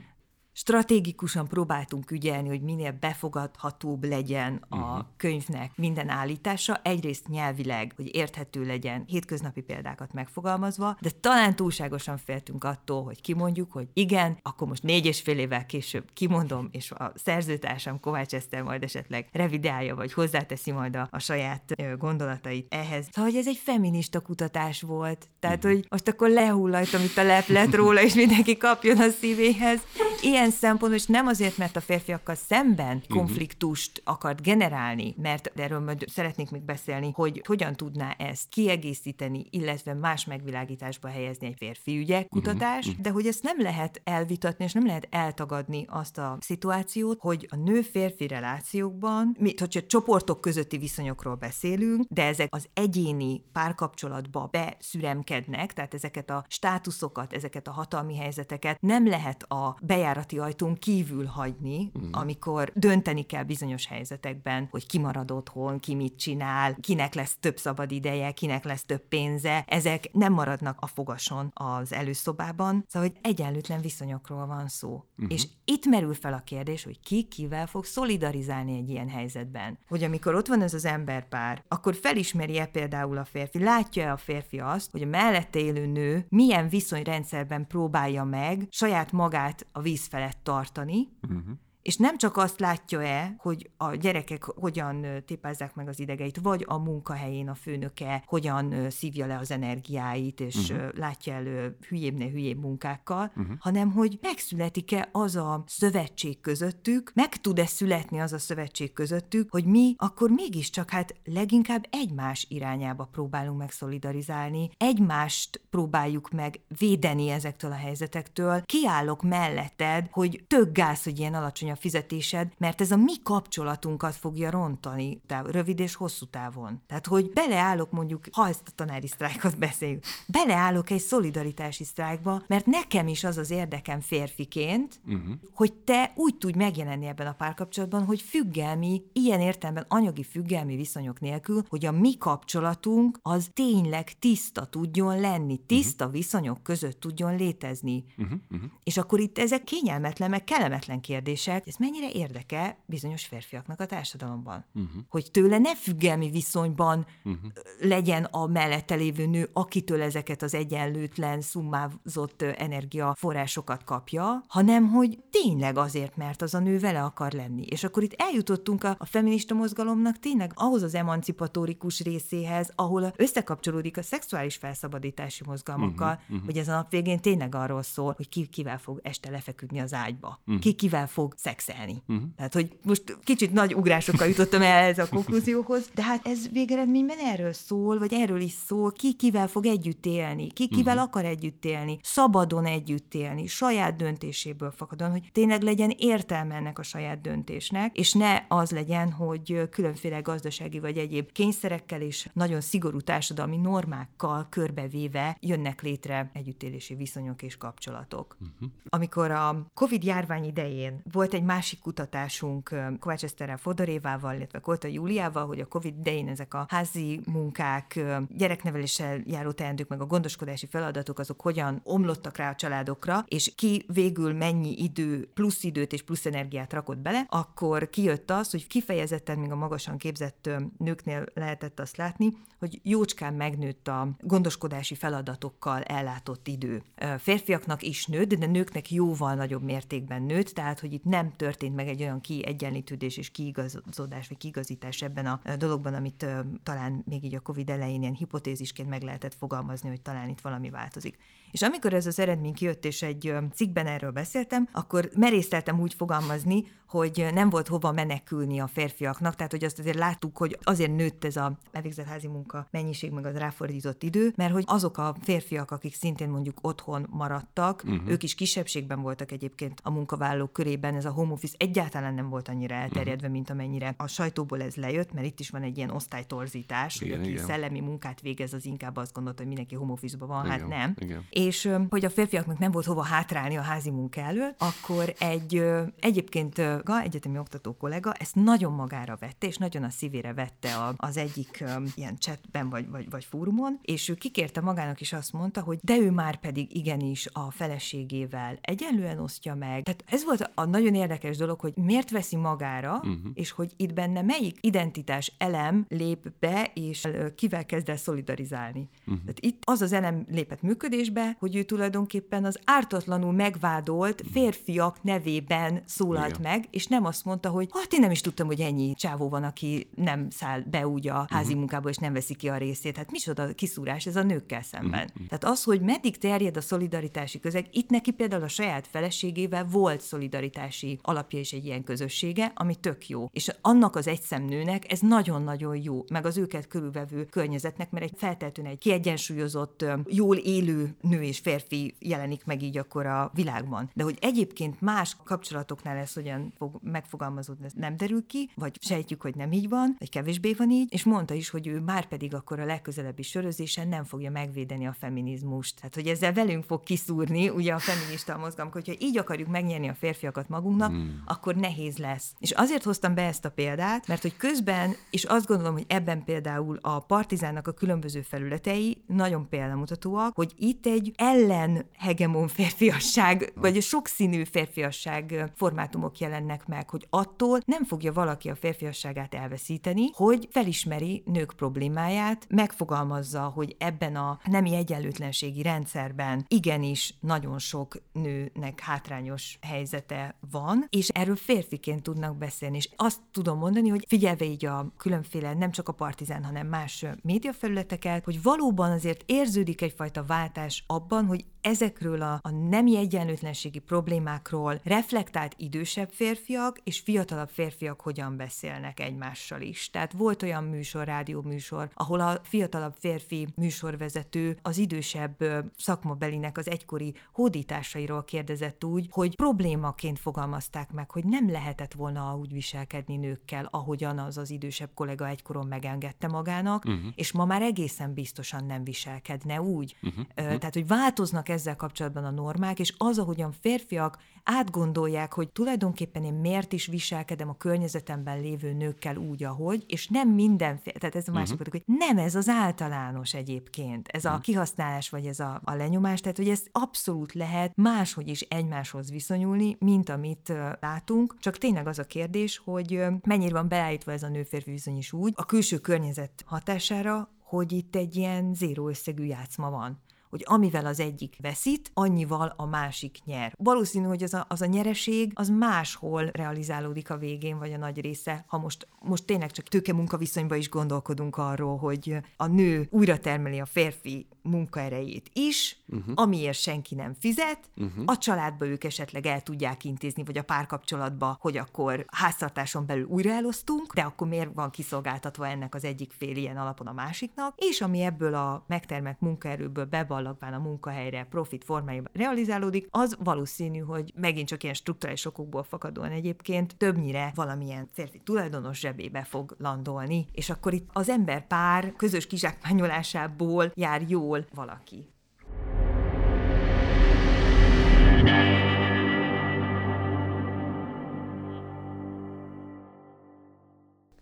Stratégikusan próbáltunk ügyelni, hogy minél befogadhatóbb legyen a uh-huh. könyvnek minden állítása, egyrészt nyelvileg, hogy érthető legyen, hétköznapi példákat megfogalmazva, de talán túlságosan féltünk attól, hogy kimondjuk, hogy igen, akkor most négy és fél évvel később kimondom, és a szerzőtársam Kovács Eszter majd esetleg revidálja, vagy hozzáteszi majd a, a saját ö, gondolatait ehhez. Szóval, hogy ez egy feminista kutatás volt, tehát, hogy most akkor lehullajtom itt a leplet róla, és mindenki kapjon a szívéhez. Ilyen szempontból, és nem azért, mert a férfiakkal szemben konfliktust akart generálni, mert erről majd szeretnék még beszélni, hogy hogyan tudná ezt kiegészíteni, illetve más megvilágításba helyezni egy férfi ügyek kutatás, de hogy ezt nem lehet elvitatni, és nem lehet eltagadni azt a szituációt, hogy a nő-férfi relációkban, mi, hogyha csoportok közötti viszonyokról beszélünk, de ezek az egyéni párkapcsolatba beszüremkednek, tehát ezeket a státuszokat, ezeket a hatalmi helyzeteket nem lehet a bejárat ajtón kívül hagyni, mm. amikor dönteni kell bizonyos helyzetekben, hogy ki marad otthon, ki mit csinál, kinek lesz több szabad ideje, kinek lesz több pénze, ezek nem maradnak a fogason az előszobában, szóval, hogy egyenlőtlen viszonyokról van szó. Mm-hmm. És itt merül fel a kérdés, hogy ki kivel fog szolidarizálni egy ilyen helyzetben. Hogy amikor ott van ez az emberpár, akkor felismeri-e például a férfi, látja-e a férfi azt, hogy a mellette élő nő milyen viszonyrendszerben próbálja meg saját magát a víz felett tartani, uh-huh. és nem csak azt látja-e, hogy a gyerekek hogyan tépázzák meg az idegeit, vagy a munkahelyén a főnöke hogyan szívja le az energiáit, és uh-huh. látja elő hülyébbnél hülyébb munkákkal, uh-huh. hanem hogy megszületik-e az a szövetség közöttük, meg tud-e születni az a szövetség közöttük, hogy mi akkor mégiscsak hát leginkább egymás irányába próbálunk meg szolidarizálni, egymást próbáljuk meg védeni ezektől a helyzetektől, kiállok melletted, hogy tök gáz, hogy ilyen alacsony a fizetésed, mert ez a mi kapcsolatunkat fogja rontani, tehát rövid és hosszú távon. Tehát, hogy beleállok mondjuk, ha ezt a tanári sztrájkot beszéljük, beleállok egy szolidaritási sztrájkba, mert nekem is az az érdekem férfiként, uh-huh. hogy te úgy tudj megjelenni ebben a párkapcsolatban, hogy függelmi, ilyen értelemben anyagi függelmi viszonyok nélkül, hogy a mi kapcsolatunk az tényleg tiszta tudjon lenni, tiszta uh-huh. viszonyok között tudjon létezni. Uh-huh. Uh-huh. És akkor itt ezek kényelmetlen, meg kellemetlen kérdések, ez mennyire érdekel bizonyos férfiaknak a társadalomban. Uh-huh. Hogy tőle ne függelmi viszonyban uh-huh. legyen a mellette lévő nő, akitől ezeket az egyenlőtlen, szummázott energiaforrásokat kapja, hanem hogy tényleg azért, mert az a nő vele akar lenni. És akkor itt eljutottunk a, a feminista mozgalomnak tényleg ahhoz az emancipatórikus részéhez, ahol összekapcsolódik a szexuális felszabadítási mozgalmakkal, uh-huh. Uh-huh. hogy ez a nap végén tényleg arról szól, hogy ki kivel fog este lefeküdni az ágyba, uh-huh. ki kivel fog szexelni. Uh-huh. Tehát, hogy most kicsit nagy ugrásokkal jutottam el ez a konklúzióhoz, de hát ez végeredményben erről szól, vagy erről is szól, ki kivel fog együtt élni, ki kivel uh-huh. akar együtt élni, szabadon együtt élni, saját döntéséből fakadon, hogy tényleg legyen értelme ennek a saját döntésnek, és ne az legyen, hogy különféle gazdasági vagy egyéb kényszerekkel és nagyon szigorú társadalmi normákkal körbevéve jönnek létre együttélési viszonyok és kapcsolatok. Uh-huh. Amikor a Covid járvány idején volt egy másik kutatásunk Kovács Eszterrel, Fodor Évával, illetve Koltai Júliával, hogy a Covid idején ezek a házi munkák, gyerekneveléssel járó teendők, meg a gondoskodási feladatok, azok hogyan omlottak rá a családokra, és ki végül mennyi idő, plusz időt és plusz energiát rakott bele, akkor kijött az, hogy kifejezetten még a magasan képzett nőknél lehetett azt látni, hogy jócskán megnőtt a gondoskodási feladatokkal ellátott idő. Férfiaknak is nőtt, de nőknek jóval nagyobb mértékben nőtt, tehát hogy itt nem nem történt meg egy olyan kiegyenlítődés és kiigazodás vagy kiigazítás ebben a dologban, amit talán még így a Covid elején ilyen hipotézisként meg lehetett fogalmazni, hogy talán itt valami változik. És amikor ez az eredmény kijött, és egy cikkben erről beszéltem, akkor merészteltem úgy fogalmazni, hogy nem volt hova menekülni a férfiaknak, tehát hogy azt azért láttuk, hogy azért nőtt ez a elvégzett házi munka mennyiség, meg az ráfordított idő, mert hogy azok a férfiak, akik szintén mondjuk otthon maradtak, uh-huh. ők is kisebbségben voltak egyébként a munkavállalók körében, ez a home office egyáltalán nem volt annyira elterjedve, mint amennyire a sajtóból ez lejött, mert itt is van egy ilyen osztálytorzítás, igen, hogy aki igen. szellemi munkát végez, az inkább azt gondolta, hogy mindenki home office-ban van, igen, hát nem. Igen. És hogy a férfiaknak nem volt hova hátrálni a házi munka elől, akkor egy egyébként egyetemi oktató kollega ezt nagyon magára vette, és nagyon a szívére vette az egyik ilyen chatben vagy, vagy, vagy fórumon, és ő kikérte magának, is azt mondta, hogy de ő már pedig igenis a feleségével egyenlően osztja meg. Tehát ez volt a nagyon érdekes dolog, hogy miért veszi magára, uh-huh. és hogy itt benne melyik identitás elem lép be, és kivel kezd el szolidarizálni. Uh-huh. Tehát itt az az elem lépett működésbe, hogy ő tulajdonképpen az ártatlanul megvádolt férfiak nevében szólalt yeah. meg, és nem azt mondta, hogy hát én nem is tudtam, hogy ennyi csávó van, aki nem száll be úgy a házi uh-huh. munkába, és nem veszi ki a részét. Hát micsoda kiszúrás ez a nőkkel szemben. Uh-huh. Tehát az, hogy meddig terjed a szolidaritási közeg, itt neki például a saját feleségével volt szolidaritási alapja és egy ilyen közössége, ami tök jó. És annak az egyszemnőnek ez nagyon-nagyon jó, meg az őket körülvevő környezetnek, mert egy feltétlenül egy kiegyensúlyozott, jól élő nő és férfi jelenik meg így akkor a világban. De hogy egyébként más kapcsolatoknál ez hogyan fog megfogalmazódni, ez nem derül ki, vagy sejtjük, hogy nem így van, vagy kevésbé van így, és mondta is, hogy ő már pedig akkor a legközelebbi sörözésen nem fogja megvédeni a feminizmust. Tehát, hogy ezzel velünk fog kiszúrni ugye a feminista mozgalom, hogyha így akarjuk megnyerni a férfiakat magunknak, hmm. akkor nehéz lesz. És azért hoztam be ezt a példát, mert hogy közben, és azt gondolom, hogy ebben például a Partizánnak a különböző felületei nagyon példamutatóak, hogy itt egy ellenhegemon férfiasság, vagy a sokszínű férfiasság formátumok jelennek meg, hogy attól nem fogja valaki a férfiasságát elveszíteni, hogy felismeri nők problémáját, megfogalmazza, hogy ebben a nemi egyenlőtlenségi rendszerben igenis nagyon sok nőnek hátrányos helyzete van, és erről férfiként tudnak beszélni. És azt tudom mondani, hogy figyelve így a különféle, nem csak a Partizán, hanem más médiafelületeket, hogy valóban azért érződik egyfajta váltás abban, hogy ezekről a, a nemi egyenlőtlenségi problémákról reflektált idősebb férfiak és fiatalabb férfiak hogyan beszélnek egymással is. Tehát volt olyan műsor, rádió műsor, ahol a fiatalabb férfi műsorvezető az idősebb szakmabelinek az egykori hódításairól kérdezett úgy, hogy problémaként fogalmazták meg, hogy nem lehetett volna úgy viselkedni nőkkel, ahogyan az az idősebb kollega egykoron megengedte magának, uh-huh. és ma már egészen biztosan nem viselkedne úgy. Uh-huh. Tehát, hogy változnak ezzel kapcsolatban a normák, és az, ahogyan férfiak átgondolják, hogy tulajdonképpen én miért is viselkedem a környezetemben lévő nőkkel úgy, ahogy, és nem minden, tehát ez a másik pedig, uh-huh. hogy nem ez az általános egyébként, ez uh-huh. a kihasználás, vagy ez a, a lenyomás, tehát hogy ez abszolút lehet máshogy is egymáshoz viszonyulni, mint amit uh, látunk, csak tényleg az a kérdés, hogy uh, mennyire van beállítva ez a nő-férfi viszony is úgy, a külső környezet hatására, hogy itt egy ilyen zéró összegű játszma van, hogy amivel az egyik veszít, annyival a másik nyer. Valószínű, hogy az a, az a nyereség, az máshol realizálódik a végén, vagy a nagy része, ha most, most tényleg csak tőke-munkaviszonyban is gondolkodunk arról, hogy a nő újra termeli a férfi munkaerejét is, uh-huh. amiért senki nem fizet, uh-huh. a családba ők esetleg el tudják intézni, vagy a párkapcsolatba, hogy akkor háztartáson belül újra elosztunk, de akkor miért van kiszolgáltatva ennek az egyik fél ilyen alapon a másiknak, és ami ebből a megtermelt munkaerőből bebal lakván a munkahelyre profit formájában realizálódik, az valószínű, hogy megint csak ilyen strukturális okokból fakadóan egyébként többnyire valamilyen férfi tulajdonos zsebébe fog landolni, és akkor itt az emberpár közös kizsákmányolásából jár jól valaki.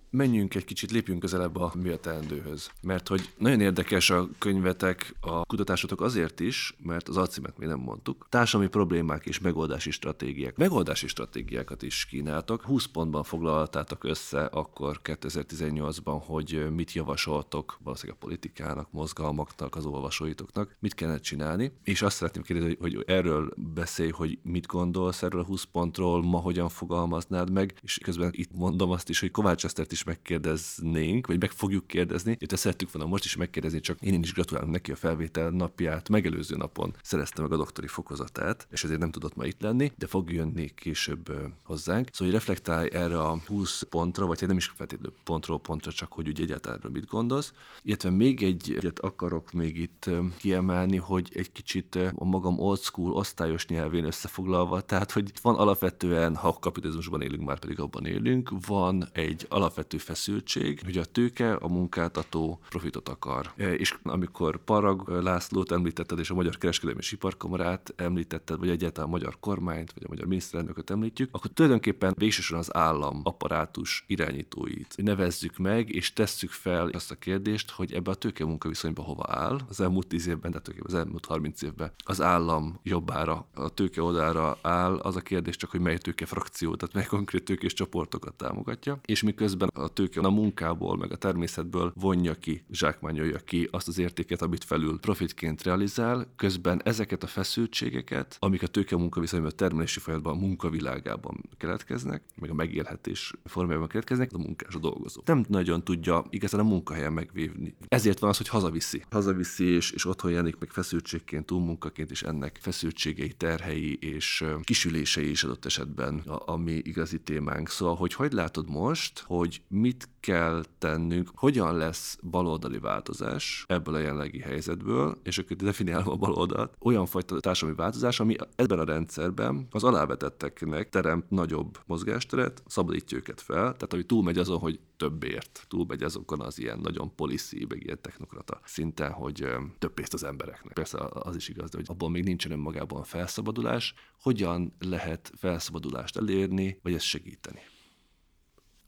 menjünk egy kicsit, lépjünk közelebb a Mi a teendőhöz. Mert hogy nagyon érdekes a könyvetek, a kutatásotok azért is, mert az alcímet még nem mondtuk, társadalmi problémák és megoldási stratégiák. Megoldási stratégiákat is kínáltok. húsz pontban foglaltátok össze akkor kétezer-tizennyolcban, hogy mit javasoltok valószínűleg a politikának, mozgalmaknak, az olvasóitoknak, mit kellene csinálni. És azt szeretném kérdezni, hogy erről beszélj, hogy mit gondolsz erről a húsz pontról, ma hogyan fogalmaznád meg, és közben itt mondom azt is, hogy Kovács Esztert is megkérdeznénk, vagy meg fogjuk kérdezni. Itt szerettük volna most is megkérdezni, csak én is gratulálok neki a felvétel napját, megelőző napon szerezte meg a doktori fokozatát, és ezért nem tudott ma itt lenni, de fog jönni később hozzánk. Szóval reflektálj erre a húsz pontra, vagy nem is feltétlenül pontról pontra, csak hogy úgy egyáltalán mit gondolsz. Illetve még egy, egyet akarok még itt kiemelni, hogy egy kicsit a magam old school osztályos nyelvén összefoglalva, tehát hogy van alapvetően, ha kapitalizmusban élünk, már pedig abban élünk, van egy alapvető feszültség, hogy a tőke, a munkáltató profitot akar. És amikor Parag Lászlót említetted, és a Magyar Kereskedelmi és Iparkamarát említetted, vagy egyáltalán a magyar kormányt, vagy a magyar miniszterelnököt említjük, akkor tulajdonképpen végsősorban az állam apparátus irányítóit nevezzük meg, és tesszük fel azt a kérdést, hogy ebbe a tőke-munkaviszonyba hova áll az elmúlt tíz évben, de az elmúlt harminc évben az állam jobbára, a tőke oldalára áll, az a kérdés csak, hogy mely tőke frakció, tehát mely konkrét tőkés csoportokat támogatja, és miközben a tőke a munkából, meg a természetből vonja ki, zsákmányolja ki azt az értéket, amit felül profitként realizál, közben ezeket a feszültségeket, amik a tőke munkaviszonyban, a termelési folyamatban, a munkavilágában keletkeznek, meg a megélhetés formájában keletkeznek, a munkás, a dolgozó nem nagyon tudja igazán a munkahelyen megvívni. Ezért van az, hogy hazaviszi. Hazaviszi, és, és otthon jelenik meg feszültségként, túlmunkaként, és ennek feszültségei, terhei és kisülései is adott esetben a, a mi igazi témánk. Szóval, hogy hogy látod most, hogy mit kell tennünk, hogyan lesz baloldali változás ebből a jelenlegi helyzetből, és akkor definiálom a baloldalt, olyan fajta társadalmi változás, ami ebben a rendszerben az alávetetteknek teremt nagyobb mozgásteret, szabadítja őket fel, tehát ami túlmegy azon, hogy többért, túlmegy azokon az ilyen nagyon policy, meg ilyen technokrata szinten, hogy több pénzt az embereknek. Persze az is igaz, hogy abban még nincsen önmagában felszabadulás. Hogyan lehet felszabadulást elérni, vagy ezt segíteni?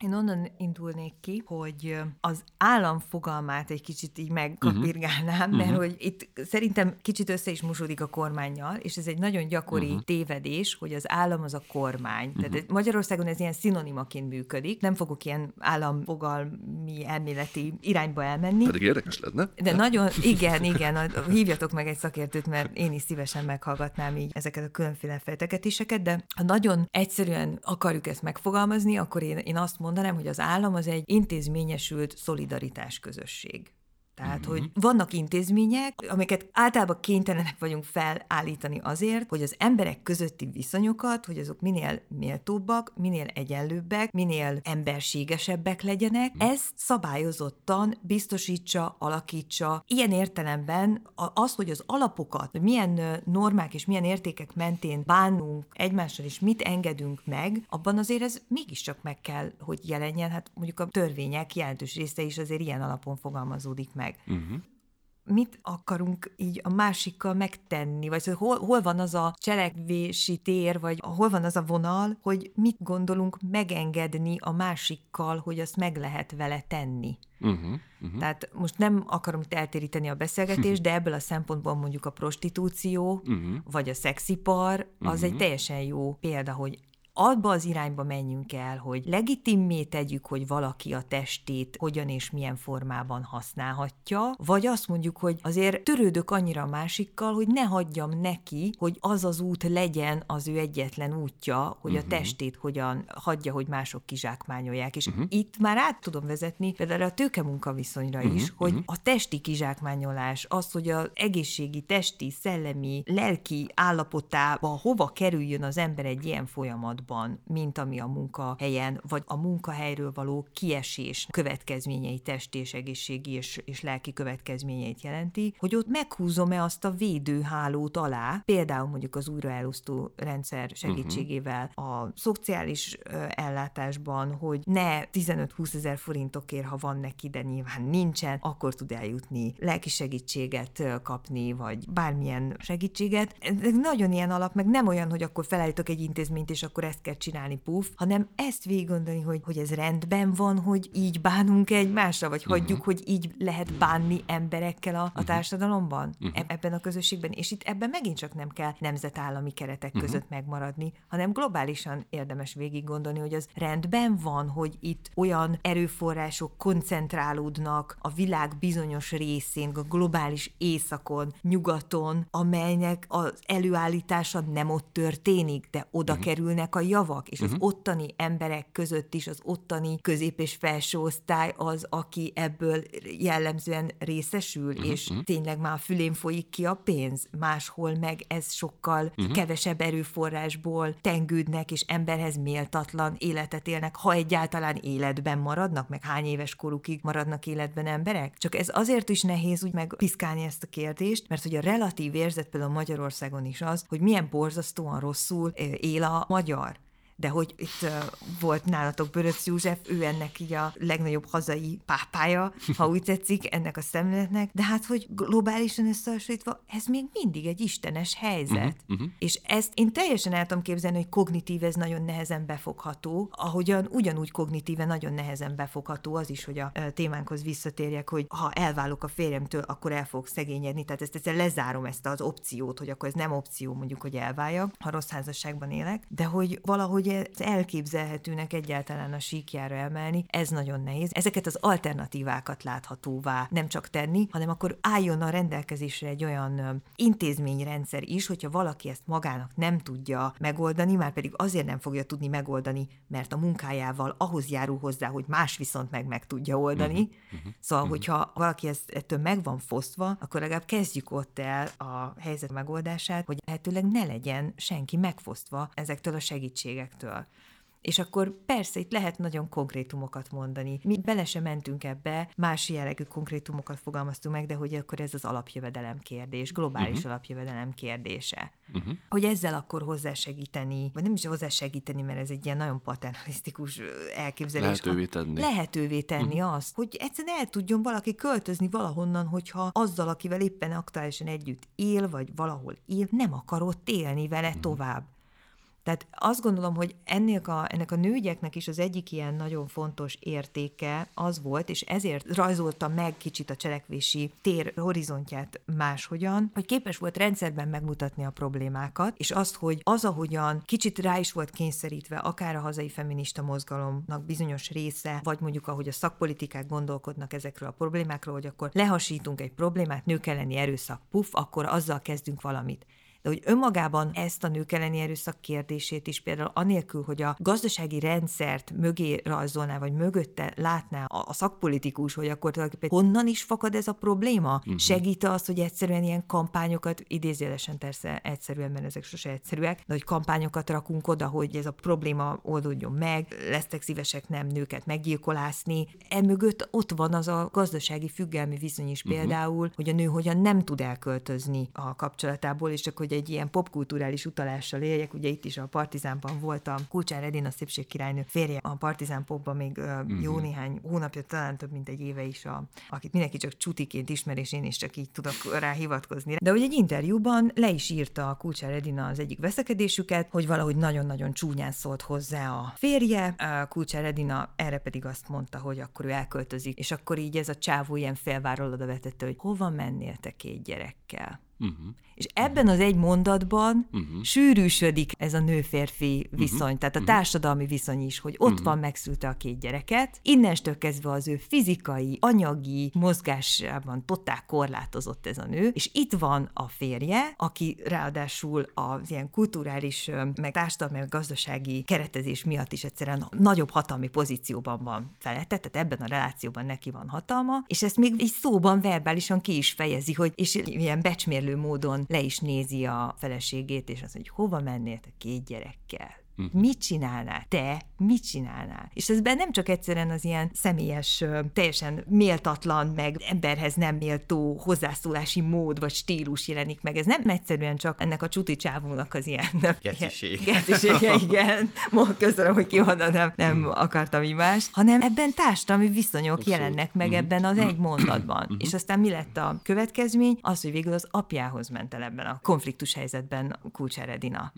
Én onnan indulnék ki, hogy az állam fogalmát egy kicsit így megkapirgálnám, mert uh-huh. hogy itt szerintem kicsit össze is mosódik a kormánnyal, és ez egy nagyon gyakori uh-huh. tévedés, hogy az állam az a kormány. Uh-huh. Tehát Magyarországon ez ilyen szinonimaként működik, nem fogok ilyen államfogalmi elméleti irányba elmenni. Pedig érdekes lenne. De nagyon, igen, igen, hívjatok meg egy szakértőt, mert én is szívesen meghallgatnám így ezeket a különféle fejtegetéseket, de ha nagyon egyszerűen akarjuk ezt megfogalmazni, akkor én, én azt mondom, mondanám, hogy az állam az egy intézményesült szolidaritás közösség. Tehát, mm-hmm. hogy vannak intézmények, amiket általában kénytelenek vagyunk felállítani azért, hogy az emberek közötti viszonyokat, hogy azok minél méltóbbak, minél egyenlőbbek, minél emberségesebbek legyenek, mm. ez szabályozottan biztosítsa, alakítsa. Ilyen értelemben az, hogy az alapokat, hogy milyen normák és milyen értékek mentén bánunk egymással, és mit engedünk meg, abban azért ez mégiscsak meg kell, hogy jelenjen. Hát mondjuk a törvények jelentős része is azért ilyen alapon fogalmazódik meg. Uh-huh. Mit akarunk így a másikkal megtenni? Vagy szóval hol, hol van az a cselekvési tér, vagy hol van az a vonal, hogy mit gondolunk megengedni a másikkal, hogy azt meg lehet vele tenni? Uh-huh, uh-huh. Tehát most nem akarom itt eltéríteni a beszélgetést, de ebből a szempontból mondjuk a prostitúció, uh-huh. vagy a szexipar, az uh-huh. egy teljesen jó példa, hogy abba az irányba menjünk el, hogy legitimmé tegyük, hogy valaki a testét hogyan és milyen formában használhatja, vagy azt mondjuk, hogy azért törődök annyira a másikkal, hogy ne hagyjam neki, hogy az az út legyen az ő egyetlen útja, hogy uh-huh. a testét hogyan hagyja, hogy mások kizsákmányolják. És uh-huh. itt már át tudom vezetni például a tőkemunkaviszonyra uh-huh. is, hogy uh-huh. a testi kizsákmányolás, az, hogy az egészségi, testi, szellemi, lelki állapotába hova kerüljön az ember egy ilyen folyamatban, mint ami a munkahelyen, vagy a munkahelyről való kiesés következményei, test és egészségi és, és lelki következményeit jelenti, hogy ott meghúzom-e azt a védőhálót alá, például mondjuk az újraelosztó rendszer segítségével a szociális ö, ellátásban, hogy ne tizenöt-húszezer forintokért, ha van neki, de nyilván nincsen, akkor tud eljutni lelki segítséget kapni, vagy bármilyen segítséget. Ez nagyon ilyen alap, meg nem olyan, hogy akkor felállítok egy intézményt, és akkor ezt kell csinálni, puff, hanem ezt végig gondolni, hogy, hogy ez rendben van, hogy így bánunk egymásra, vagy uh-huh. hagyjuk, hogy így lehet bánni emberekkel a, a társadalomban, uh-huh. ebben a közösségben. És itt ebben megint csak nem kell nemzetállami keretek uh-huh. között megmaradni, hanem globálisan érdemes végig gondolni, hogy az rendben van, hogy itt olyan erőforrások koncentrálódnak a világ bizonyos részén, a globális északon, nyugaton, amelynek az előállítása nem ott történik, de oda uh-huh. kerülnek a javak, és uh-huh. az ottani emberek között is az ottani közép- és felső osztály az, aki ebből jellemzően részesül, uh-huh. és tényleg már fülén folyik ki a pénz. Máshol meg ez sokkal uh-huh. kevesebb erőforrásból tengődnek, és emberhez méltatlan életet élnek, ha egyáltalán életben maradnak, meg hány éves korukig maradnak életben emberek. Csak ez azért is nehéz úgy megpiszkálni ezt a kérdést, mert hogy a relatív érzet például Magyarországon is az, hogy milyen borzasztóan rosszul él a magyar. De hogy itt uh, volt nálatok Böröcz József, ő ennek így a legnagyobb hazai pápája, ha úgy tetszik, ennek a szemléletnek, de hát, hogy globálisan összehasonlítva, ez még mindig egy istenes helyzet. Uh-huh, uh-huh. És ezt én teljesen el tudom képzelni, hogy kognitív ez nagyon nehezen befogható, ahogyan ugyanúgy kognitíve nagyon nehezen befogható az is, hogy a témánkhoz visszatérjek, hogy ha elválok a férjemtől, akkor el fogok szegényedni, tehát ezt egyszer lezárom ezt az opciót, hogy akkor ez nem opció, mondjuk, hogy elváljak, ha rossz házasságban élek, de hogy valahogy ez elképzelhetőnek egyáltalán a síkjára emelni, ez nagyon nehéz. Ezeket az alternatívákat láthatóvá nem csak tenni, hanem akkor álljon a rendelkezésre egy olyan intézményrendszer is, hogyha valaki ezt magának nem tudja megoldani, már pedig azért nem fogja tudni megoldani, mert a munkájával ahhoz járul hozzá, hogy más viszont meg meg tudja oldani. Uh-huh. Szóval, uh-huh. hogyha valaki ezt, ettől meg van fosztva, akkor legalább kezdjük ott el a helyzet megoldását, hogy lehetőleg ne legyen senki megfosztva ezektől a segítségektől. Től. És akkor persze itt lehet nagyon konkrétumokat mondani. Mi bele sem mentünk ebbe, más jellegű konkrétumokat fogalmaztunk meg, de hogy akkor ez az alapjövedelem kérdés, globális uh-huh. alapjövedelem kérdése. Uh-huh. Hogy ezzel akkor hozzásegíteni, vagy nem is hozzásegíteni, mert ez egy ilyen nagyon paternalisztikus elképzelés. Lehetővé tenni. Lehetővé tenni uh-huh. azt, hogy egyszerűen el tudjon valaki költözni valahonnan, hogyha azzal, akivel éppen aktuálisan együtt él, vagy valahol él, nem akar ott élni vele uh-huh. tovább. Tehát azt gondolom, hogy ennek a, ennek a nőgyeknek is az egyik ilyen nagyon fontos értéke az volt, és ezért rajzolta meg kicsit a cselekvési tér horizontját máshogyan, hogy képes volt rendszerben megmutatni a problémákat, és azt, hogy az, ahogyan kicsit rá is volt kényszerítve akár a hazai feminista mozgalomnak bizonyos része, vagy mondjuk ahogy a szakpolitikák gondolkodnak ezekről a problémákról, hogy akkor lehasítunk egy problémát, nők elleni erőszak, puff, akkor azzal kezdünk valamit. De hogy önmagában ezt a nők elleni erőszak kérdését is például anélkül, hogy a gazdasági rendszert mögé rajzolná, vagy mögötte látná a, a szakpolitikus, hogy akkor tulajdonképpen honnan is fakad ez a probléma? Uh-huh. Segít az, hogy egyszerűen ilyen kampányokat, idézőjelesen persze egyszerűen, mert ezek sose egyszerűek, de hogy kampányokat rakunk oda, hogy ez a probléma oldódjon meg, lesztek szívesek nem nőket meggyilkolászni. Emögött ott van az a gazdasági függelmi viszony is például, uh-huh. hogy a nő hogyan nem tud elköltözni a kapcsolatából, és akkor hogy egy ilyen popkulturális utalással éljek, ugye itt is a Partizánban volt a Kulcsár Edina szépségkirálynő férje, a Partizán popban még uh-huh. jó néhány hónapja, talán több mint egy éve is, a, akit mindenki csak csutiként ismer, és én is csak így tudok rá hivatkozni. De hogy egy interjúban le is írta a Kulcsár Edina az egyik veszekedésüket, hogy valahogy nagyon-nagyon csúnyán szólt hozzá a férje, a Kulcsár Edina erre pedig azt mondta, hogy akkor ő elköltözik, és akkor így ez a csávó ilyen félváról oda vetette, hogy hova mennél te két gyerekkel? Uh-huh. És ebben az egy mondatban uh-huh. sűrűsödik ez a nő-férfi viszony, uh-huh. tehát a társadalmi viszony is, hogy ott uh-huh. van, megszülte a két gyereket, innentől kezdve az ő fizikai, anyagi mozgásában totál korlátozott ez a nő, és itt van a férje, aki ráadásul az ilyen kulturális, meg társadalmi, meg gazdasági keretezés miatt is egyszerűen nagyobb hatalmi pozícióban van felette, tehát ebben a relációban neki van hatalma, és ezt még így szóban, verbálisan ki is fejezi, hogy és ilyen becsmérlő módon le is nézi a feleségét, és azt mondja, hogy hova mennél te két gyerekkel? Mit csinálnál? Te mit csinálnál? És ezben nem csak egyszerűen az ilyen személyes, teljesen méltatlan, meg emberhez nem méltó hozzászólási mód vagy stílus jelenik meg. Ez nem egyszerűen csak ennek a csuti csávónak az ilyen... Gecisége. Gecisége, igen. Most köszönöm, hogy kihonnan nem, nem akartam így más. Hanem ebben társadalmi viszonyok Abszolút. jelennek meg ebben az egy mondatban. És aztán mi lett a következmény? Az, hogy végül az apjához ment el ebben a konfliktus helyzetben Kulcsár Edina.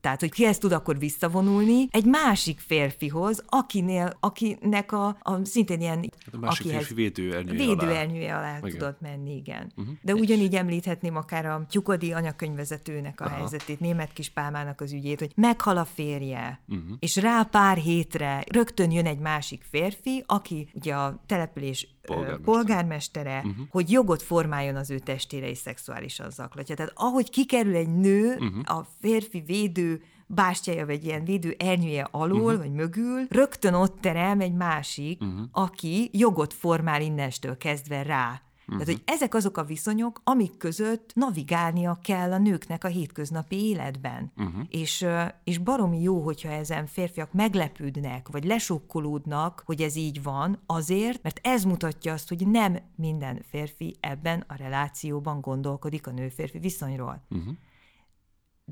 Tehát, hogy ki ezt tud akkor vissza visszavonulni egy másik férfihoz, akinél, akinek a, a szintén ilyen... Hát a másik férfi védőernyője alá. Védőernyője alá tudott menni, igen. Uh-huh. De ugyanígy említhetném akár a tyukodi anyakönyvvezetőnek a Aha. helyzetét, Németh Kispálmának az ügyét, hogy meghal a férje, uh-huh. és rá pár hétre rögtön jön egy másik férfi, aki ugye a település polgármestere, polgármestere uh-huh. hogy jogot formáljon az ő testére és szexuálisan zaklatja. Tehát ahogy kikerül egy nő, uh-huh. a férfi védő bástyája, vagy ilyen védő ernyője alól, uh-huh. vagy mögül, rögtön ott terem egy másik, uh-huh. aki jogot formál innentől kezdve rá. Uh-huh. Tehát, hogy ezek azok a viszonyok, amik között navigálnia kell a nőknek a hétköznapi életben. Uh-huh. És, és baromi jó, hogyha ezen férfiak meglepődnek, vagy lesokkolódnak, hogy ez így van, azért, mert ez mutatja azt, hogy nem minden férfi ebben a relációban gondolkodik a nő-férfi viszonyról. Uh-huh.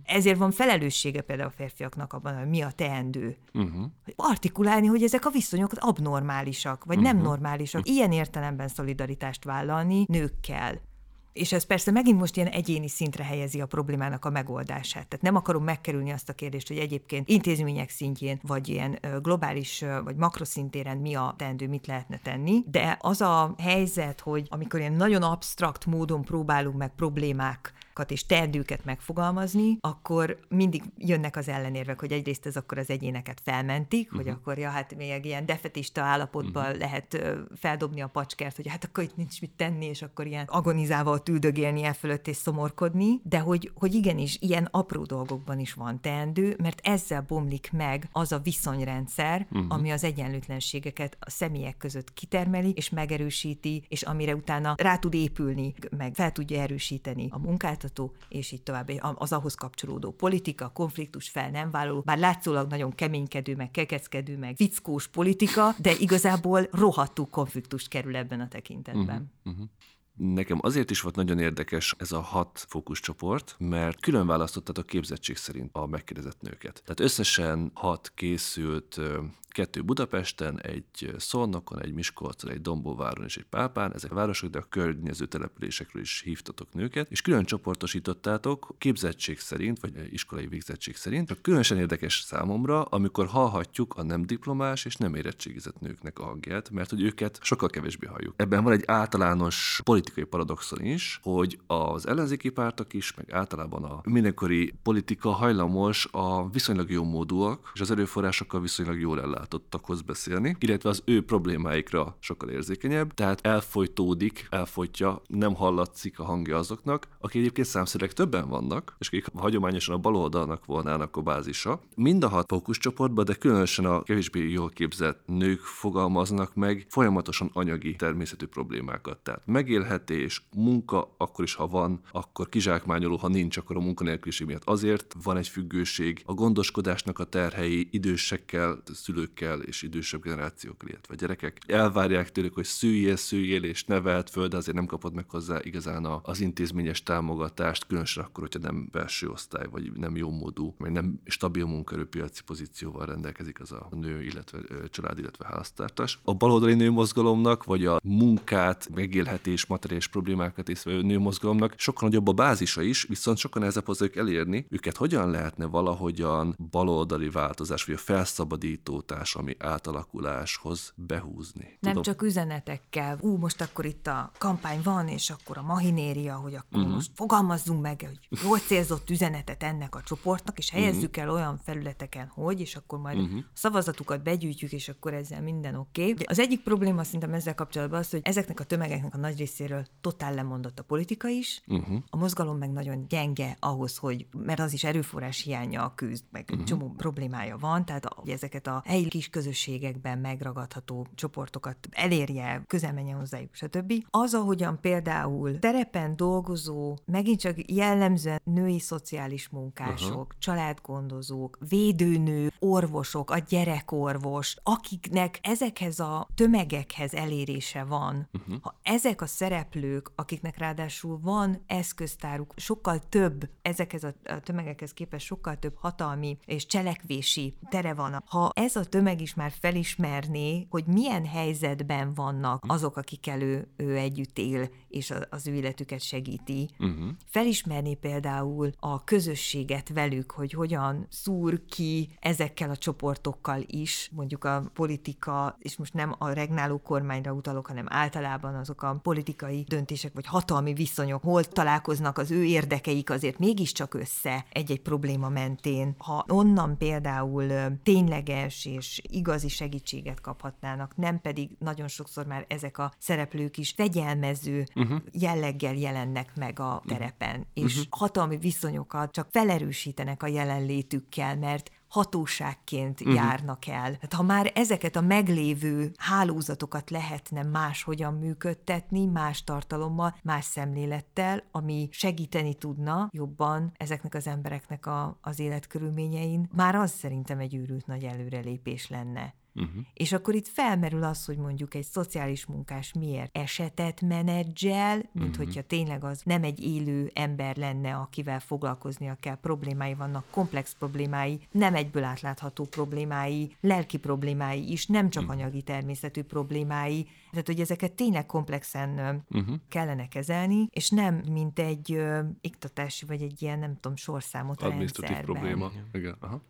Ezért van felelőssége például a férfiaknak abban, hogy mi a teendő. Uh-huh. Artikulálni, hogy ezek a viszonyok abnormálisak, vagy uh-huh. nem normálisak. Ilyen értelemben szolidaritást vállalni nőkkel. És ez persze megint most ilyen egyéni szintre helyezi a problémának a megoldását. Tehát nem akarom megkerülni azt a kérdést, hogy egyébként intézmények szintjén, vagy ilyen globális, vagy makroszintéren mi a teendő, mit lehetne tenni, de az a helyzet, hogy amikor ilyen nagyon absztrakt módon próbálunk meg problémák és teendőket megfogalmazni, akkor mindig jönnek az ellenérvek, hogy egyrészt ez akkor az egyéneket felmentik, uh-huh. hogy akkor ja, hát még ilyen defetista állapotban uh-huh. lehet feldobni a pacskert, hogy hát akkor itt nincs mit tenni, és akkor ilyen agonizával tüldögélni el fölött és szomorkodni, de hogy, hogy igenis ilyen apró dolgokban is van teendő, mert ezzel bomlik meg az a viszonyrendszer, uh-huh. ami az egyenlőtlenségeket a személyek között kitermeli, és megerősíti, és amire utána rá tud épülni, meg fel tudja erősíteni a munkát, és így tovább az ahhoz kapcsolódó politika, konfliktus fel nem vállaló, bár látszólag nagyon keménykedő, meg kekeckedő, meg vickós politika, de igazából rohadtul konfliktust kerül ebben a tekintetben. Uh-huh, uh-huh. Nekem azért is volt nagyon érdekes ez a hat fókuszcsoport, mert külön választottatok képzettség szerint a megkérdezett nőket. Tehát összesen hat készült, kettő Budapesten, egy Szolnokon, egy Miskolcon, egy Dombóváron és egy Pápán, ezek a városok, de a környező településekről is hívtatok nőket, és külön csoportosítottátok képzettség szerint, vagy iskolai végzettség szerint. Csak különösen érdekes számomra, amikor hallhatjuk a nem diplomás és nem érettségizett nőknek a hangját, mert hogy őket sokkal kevésbé halljuk. Ebben van egy általános politikai paradoxon is, hogy az ellenzéki pártok is, meg általában a mindenkori politika hajlamos a viszonylag jó módúak, és az erőforrásokkal viszonylag jól ellátottak beszélni, illetve az ő problémáikra sokkal érzékenyebb, tehát elfojtódik, elfojtja, nem hallatszik a hangja azoknak, akik egyébként számszerűleg többen vannak, és akik hagyományosan a baloldalnak volnának a bázisa. Mind a hat fókuszcsoportban, de különösen a kevésbé jól képzett nők fogalmaznak meg folyamatosan anyagi természetű problémákat, tehát megélhetés, munka, akkor is, ha van, akkor kizsákmányoló, ha nincs, akkor a munkanélküliség miatt azért van egy függőség, a gondoskodásnak a terhei idősekkel, szülők kell és idősebb generációkkal, illetve gyerekek. Elvárják tőlük, hogy szüljél, szüljél és neveld föl, de azért nem kapod meg hozzá igazán az intézményes támogatást, különösen akkor, hogyha nem belső osztály, vagy nem jó módú, vagy nem stabil munkaerőpiaci pozícióval rendelkezik az a nő, illetve család, illetve háztartás. A baloldali nőmozgalomnak, vagy a munkát, megélhetés, materiális problémákat észlelő nőmozgalomnak sokkal nagyobb a bázisa is, viszont sokkal nehezebb hozzá ők elérni. Őket hogyan lehetne valahogyan baloldali változás, vagy a felszabadító ami átalakuláshoz behúzni. Tudom. Nem csak üzenetekkel. Ú, most akkor itt a kampány van, és akkor a mahinéria, hogy akkor uh-huh. most fogalmazzunk meg, hogy jól célzott üzenetet ennek a csoportnak, és helyezzük uh-huh. el olyan felületeken, hogy, és akkor majd uh-huh. a szavazatukat begyűjtjük, és akkor ezzel minden oké. Okay. Az egyik probléma szerintem ezzel kapcsolatban az, hogy ezeknek a tömegeknek a nagy részéről totál lemondott a politika is, uh-huh. a mozgalom meg nagyon gyenge ahhoz, hogy, mert az is erőforrás hiánnyal küzd, meg uh-huh. csomó problémája van, tehát hogy ezeket a helyi kis közösségekben megragadható csoportokat elérje, közel menjen hozzájuk, stb. Az, ahogyan például terepen dolgozó, megint csak jellemzően női szociális munkások, Aha. családgondozók, védőnő, orvosok, a gyerekorvos, akiknek ezekhez a tömegekhez elérése van, uh-huh. ha ezek a szerep szereplők, akiknek ráadásul van eszköztáruk, sokkal több, ezekhez a tömegekhez képest sokkal több hatalmi és cselekvési tere van. Ha ez a tömeg is már felismerné, hogy milyen helyzetben vannak azok, akikkel ő, ő együtt él, és az ő életüket segíti. Uh-huh. Felismerni például a közösséget velük, hogy hogyan szúr ki ezekkel a csoportokkal is, mondjuk a politika, és most nem a regnáló kormányra utalok, hanem általában azok a politikai döntések, vagy hatalmi viszonyok, hol találkoznak az ő érdekeik azért mégiscsak össze egy-egy probléma mentén. Ha onnan például tényleges és igazi segítséget kaphatnának, nem pedig nagyon sokszor már ezek a szereplők is fegyelmező uh-huh. jelleggel jelennek meg a terepen, uh-huh. és hatalmi viszonyokat csak felerősítenek a jelenlétükkel, mert hatóságként uh-huh. járnak el. Tehát ha már ezeket a meglévő hálózatokat lehetne máshogyan működtetni, más tartalommal, más szemlélettel, ami segíteni tudna jobban ezeknek az embereknek a, az életkörülményein, már az szerintem egy őrült nagy előrelépés lenne. Uh-huh. És akkor itt felmerül az, hogy mondjuk egy szociális munkás miért esetet menedzsel, mint uh-huh. hogyha tényleg az nem egy élő ember lenne, akivel foglalkoznia kell, problémái vannak, komplex problémái, nem egyből átlátható problémái, lelki problémái is, nem csak uh-huh. anyagi természetű problémái, tehát hogy ezeket tényleg komplexen uh-huh. kellene kezelni, és nem mint egy ö, iktatási, vagy egy ilyen, nem tudom, sorszámot a rendszerben. Probléma. Igen, aha.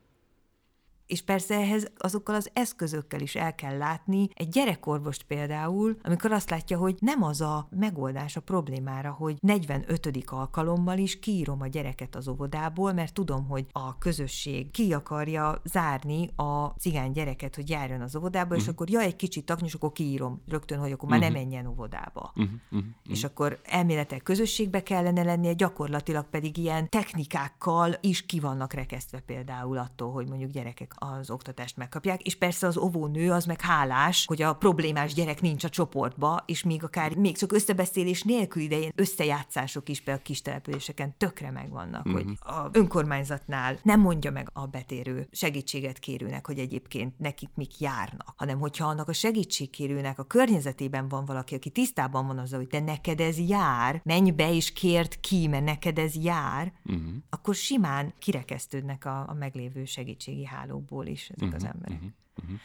És persze ehhez azokkal az eszközökkel is el kell látni egy gyerekorvost például, amikor azt látja, hogy nem az a megoldás a problémára, hogy negyvenötödik alkalommal is kiírom a gyereket az óvodából, mert tudom, hogy a közösség ki akarja zárni a cigány gyereket, hogy járjon az óvodába, uh-huh. és akkor ja, egy kicsit taknyos, akkor kiírom rögtön, hogy akkor már uh-huh. ne menjen óvodába. Uh-huh. Uh-huh. És akkor elméletileg közösségbe kellene lennie, gyakorlatilag pedig ilyen technikákkal is ki vannak rekesztve például attól, hogy mondjuk gyerekek az oktatást megkapják, és persze az óvónő az meg hálás, hogy a problémás gyerek nincs a csoportba, és még akár még csak összebeszélés nélkül idején összejátszások is például a kis településeken tökre megvannak, mm-hmm. hogy a önkormányzatnál nem mondja meg a betérő segítséget kérőnek, hogy egyébként nekik mik járnak, hanem hogyha annak a segítségkérőnek a környezetében van valaki, aki tisztában van azzal, hogy te neked ez jár, menj be és kérd ki, mert neked ez jár, mm-hmm. akkor simán kirekesztődnek a, a meglévő segítségi háló is ezek uh-huh, az emberek. Uh-huh, uh-huh.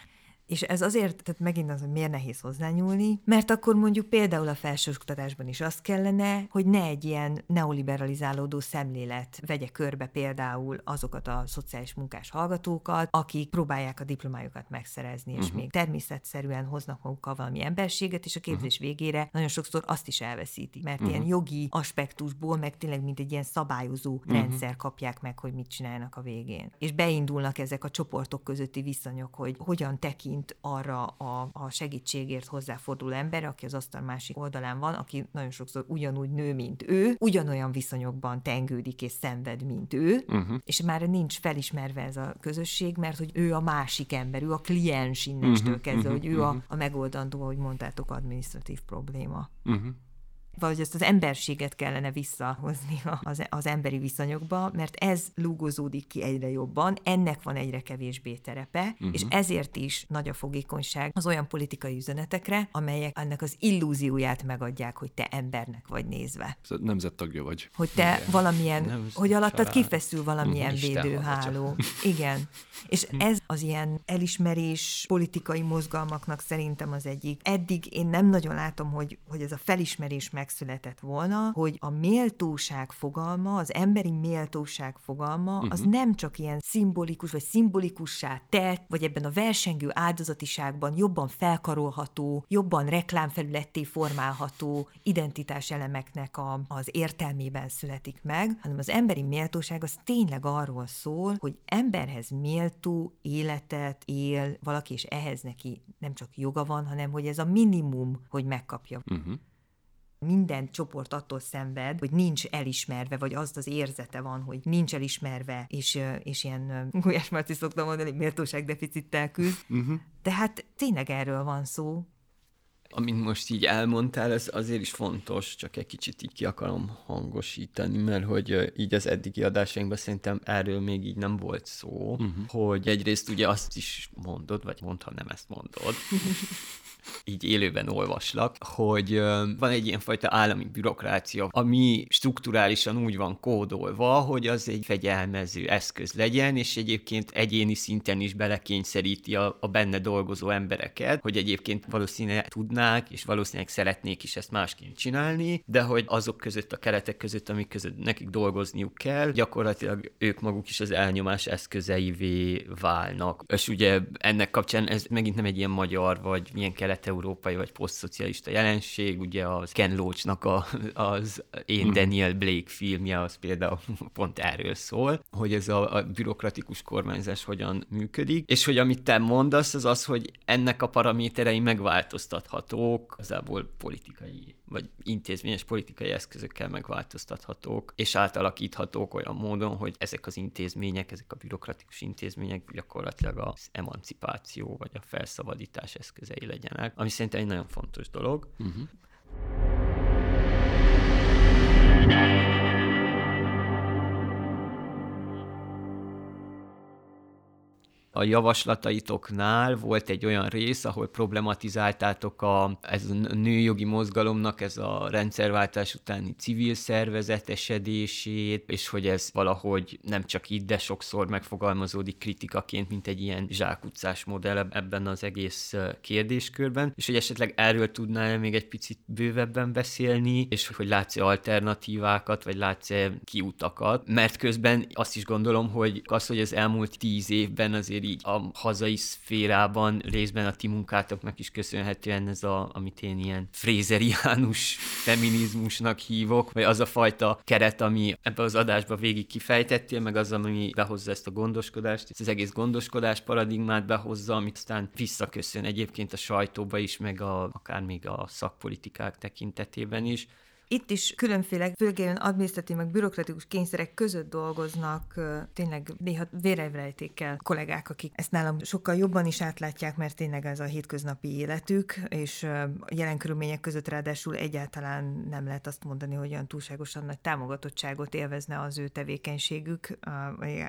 És ez azért, tehát megint az, hogy miért nehéz hozzányúlni, mert akkor mondjuk például a felsőoktatásban is azt kellene, hogy ne egy ilyen neoliberalizálódó szemlélet vegye körbe például azokat a szociális munkás hallgatókat, akik próbálják a diplomájukat megszerezni, és uh-huh. még természetszerűen hoznak magukkal valami emberséget, és a képzés uh-huh. végére nagyon sokszor azt is elveszíti, mert uh-huh. ilyen jogi aspektusból, meg tényleg mint egy ilyen szabályozó uh-huh. rendszer kapják meg, hogy mit csinálnak a végén. És beindulnak ezek a csoportok közötti viszonyok, hogy hogyan tekint arra a, a segítségért hozzáfordul ember, aki az asztal másik oldalán van, aki nagyon sokszor ugyanúgy nő, mint ő, ugyanolyan viszonyokban tengődik és szenved, mint ő, uh-huh. és már nincs felismerve ez a közösség, mert hogy ő a másik ember, ő a kliens innentől uh-huh. kezdve, hogy ő uh-huh. a, a megoldandó, ahogy mondtátok, adminisztratív probléma. Uh-huh. Valahogy ezt az emberséget kellene visszahozni az, az emberi viszonyokba, mert ez lúgozódik ki egyre jobban, ennek van egyre kevésbé terepe, uh-huh. és ezért is nagy a fogékonyság az olyan politikai üzenetekre, amelyek ennek az illúzióját megadják, hogy te embernek vagy nézve. Nemzettagja vagy. Hogy te igen. valamilyen, nemzet, hogy alattad család. Kifeszül valamilyen Isten védőháló. Igen. És ez az ilyen elismerés politikai mozgalmaknak szerintem az egyik. Eddig én nem nagyon látom, hogy, hogy ez a felismerés megszületett volna, hogy a méltóság fogalma, az emberi méltóság fogalma, uh-huh. az nem csak ilyen szimbolikus, vagy szimbolikussá tett, vagy ebben a versengő áldozatiságban jobban felkarolható, jobban reklámfelületté formálható identitás elemeknek a, az értelmében születik meg, hanem az emberi méltóság az tényleg arról szól, hogy emberhez méltó életet él valaki, és ehhez neki nem csak joga van, hanem hogy ez a minimum, hogy megkapja. Uh-huh. Minden csoport attól szenved, hogy nincs elismerve, vagy azt az érzete van, hogy nincs elismerve, és, és ilyen, olyasmát is szoktam mondani, méltóságdeficittel küzd. Uh-huh. De hát tényleg erről van szó. Amint most így elmondtál, ez azért is fontos, csak egy kicsit így ki akarom hangosítani, mert hogy így az eddigi adásainkban szerintem erről még így nem volt szó, uh-huh. hogy egyrészt ugye azt is mondod, vagy mondd, ha nem ezt mondod, így élőben olvaslak, hogy van egy ilyenfajta állami bürokrácia, ami strukturálisan úgy van kódolva, hogy az egy fegyelmező eszköz legyen, és egyébként egyéni szinten is belekényszeríti a, a benne dolgozó embereket, hogy egyébként valószínűleg tudnák, és valószínűleg szeretnék is ezt másként csinálni, de hogy azok között, a keretek között, amik között nekik dolgozniuk kell, gyakorlatilag ők maguk is az elnyomás eszközeivé válnak. És ugye ennek kapcsán ez megint nem egy ilyen magyar, vagy milyen kelet-európai, vagy posztszocialista jelenség, ugye az Ken Loachnak a, az Én, Daniel Blake filmje, az például pont erről szól, hogy ez a, a bürokratikus kormányzás hogyan működik, és hogy amit te mondasz, az az, hogy ennek a paraméterei megváltoztathatók, igazából politikai vagy intézményes politikai eszközökkel megváltoztathatók, és átalakíthatók olyan módon, hogy ezek az intézmények, ezek a bürokratikus intézmények gyakorlatilag az emancipáció vagy a felszabadítás eszközei legyenek, ami szerintem egy nagyon fontos dolog. Uh-huh. A javaslataitoknál volt egy olyan rész, ahol problematizáltátok a, ez a nőjogi mozgalomnak ez a rendszerváltás utáni civil szervezetesedését, és hogy ez valahogy nem csak itt, de sokszor megfogalmazódik kritikaként, mint egy ilyen zsákutcás modell ebben az egész kérdéskörben, és hogy esetleg erről tudnál még egy picit bővebben beszélni, és hogy látsz-e alternatívákat, vagy látsz-e kiutakat, mert közben azt is gondolom, hogy az, hogy az elmúlt tíz évben azért így a hazai szférában részben a ti munkátoknak is köszönhetően ez a, amit én ilyen frézeriánus feminizmusnak hívok, vagy az a fajta keret, ami ebbe az adásba végig kifejtettél, meg az, ami behozza ezt a gondoskodást, ezt az egész gondoskodás paradigmát behozza, amit aztán visszaköszön egyébként a sajtóba is, meg a, akár még a szakpolitikák tekintetében is. Itt is különféle, főleg adminisztratív, meg bürokratikus kényszerek között dolgoznak tényleg néha vérelverejtékkel kollégák, akik ezt nálam sokkal jobban is átlátják, mert tényleg ez a hétköznapi életük, és jelen körülmények között ráadásul egyáltalán nem lehet azt mondani, hogy olyan túlságosan nagy támogatottságot élvezne az ő tevékenységük,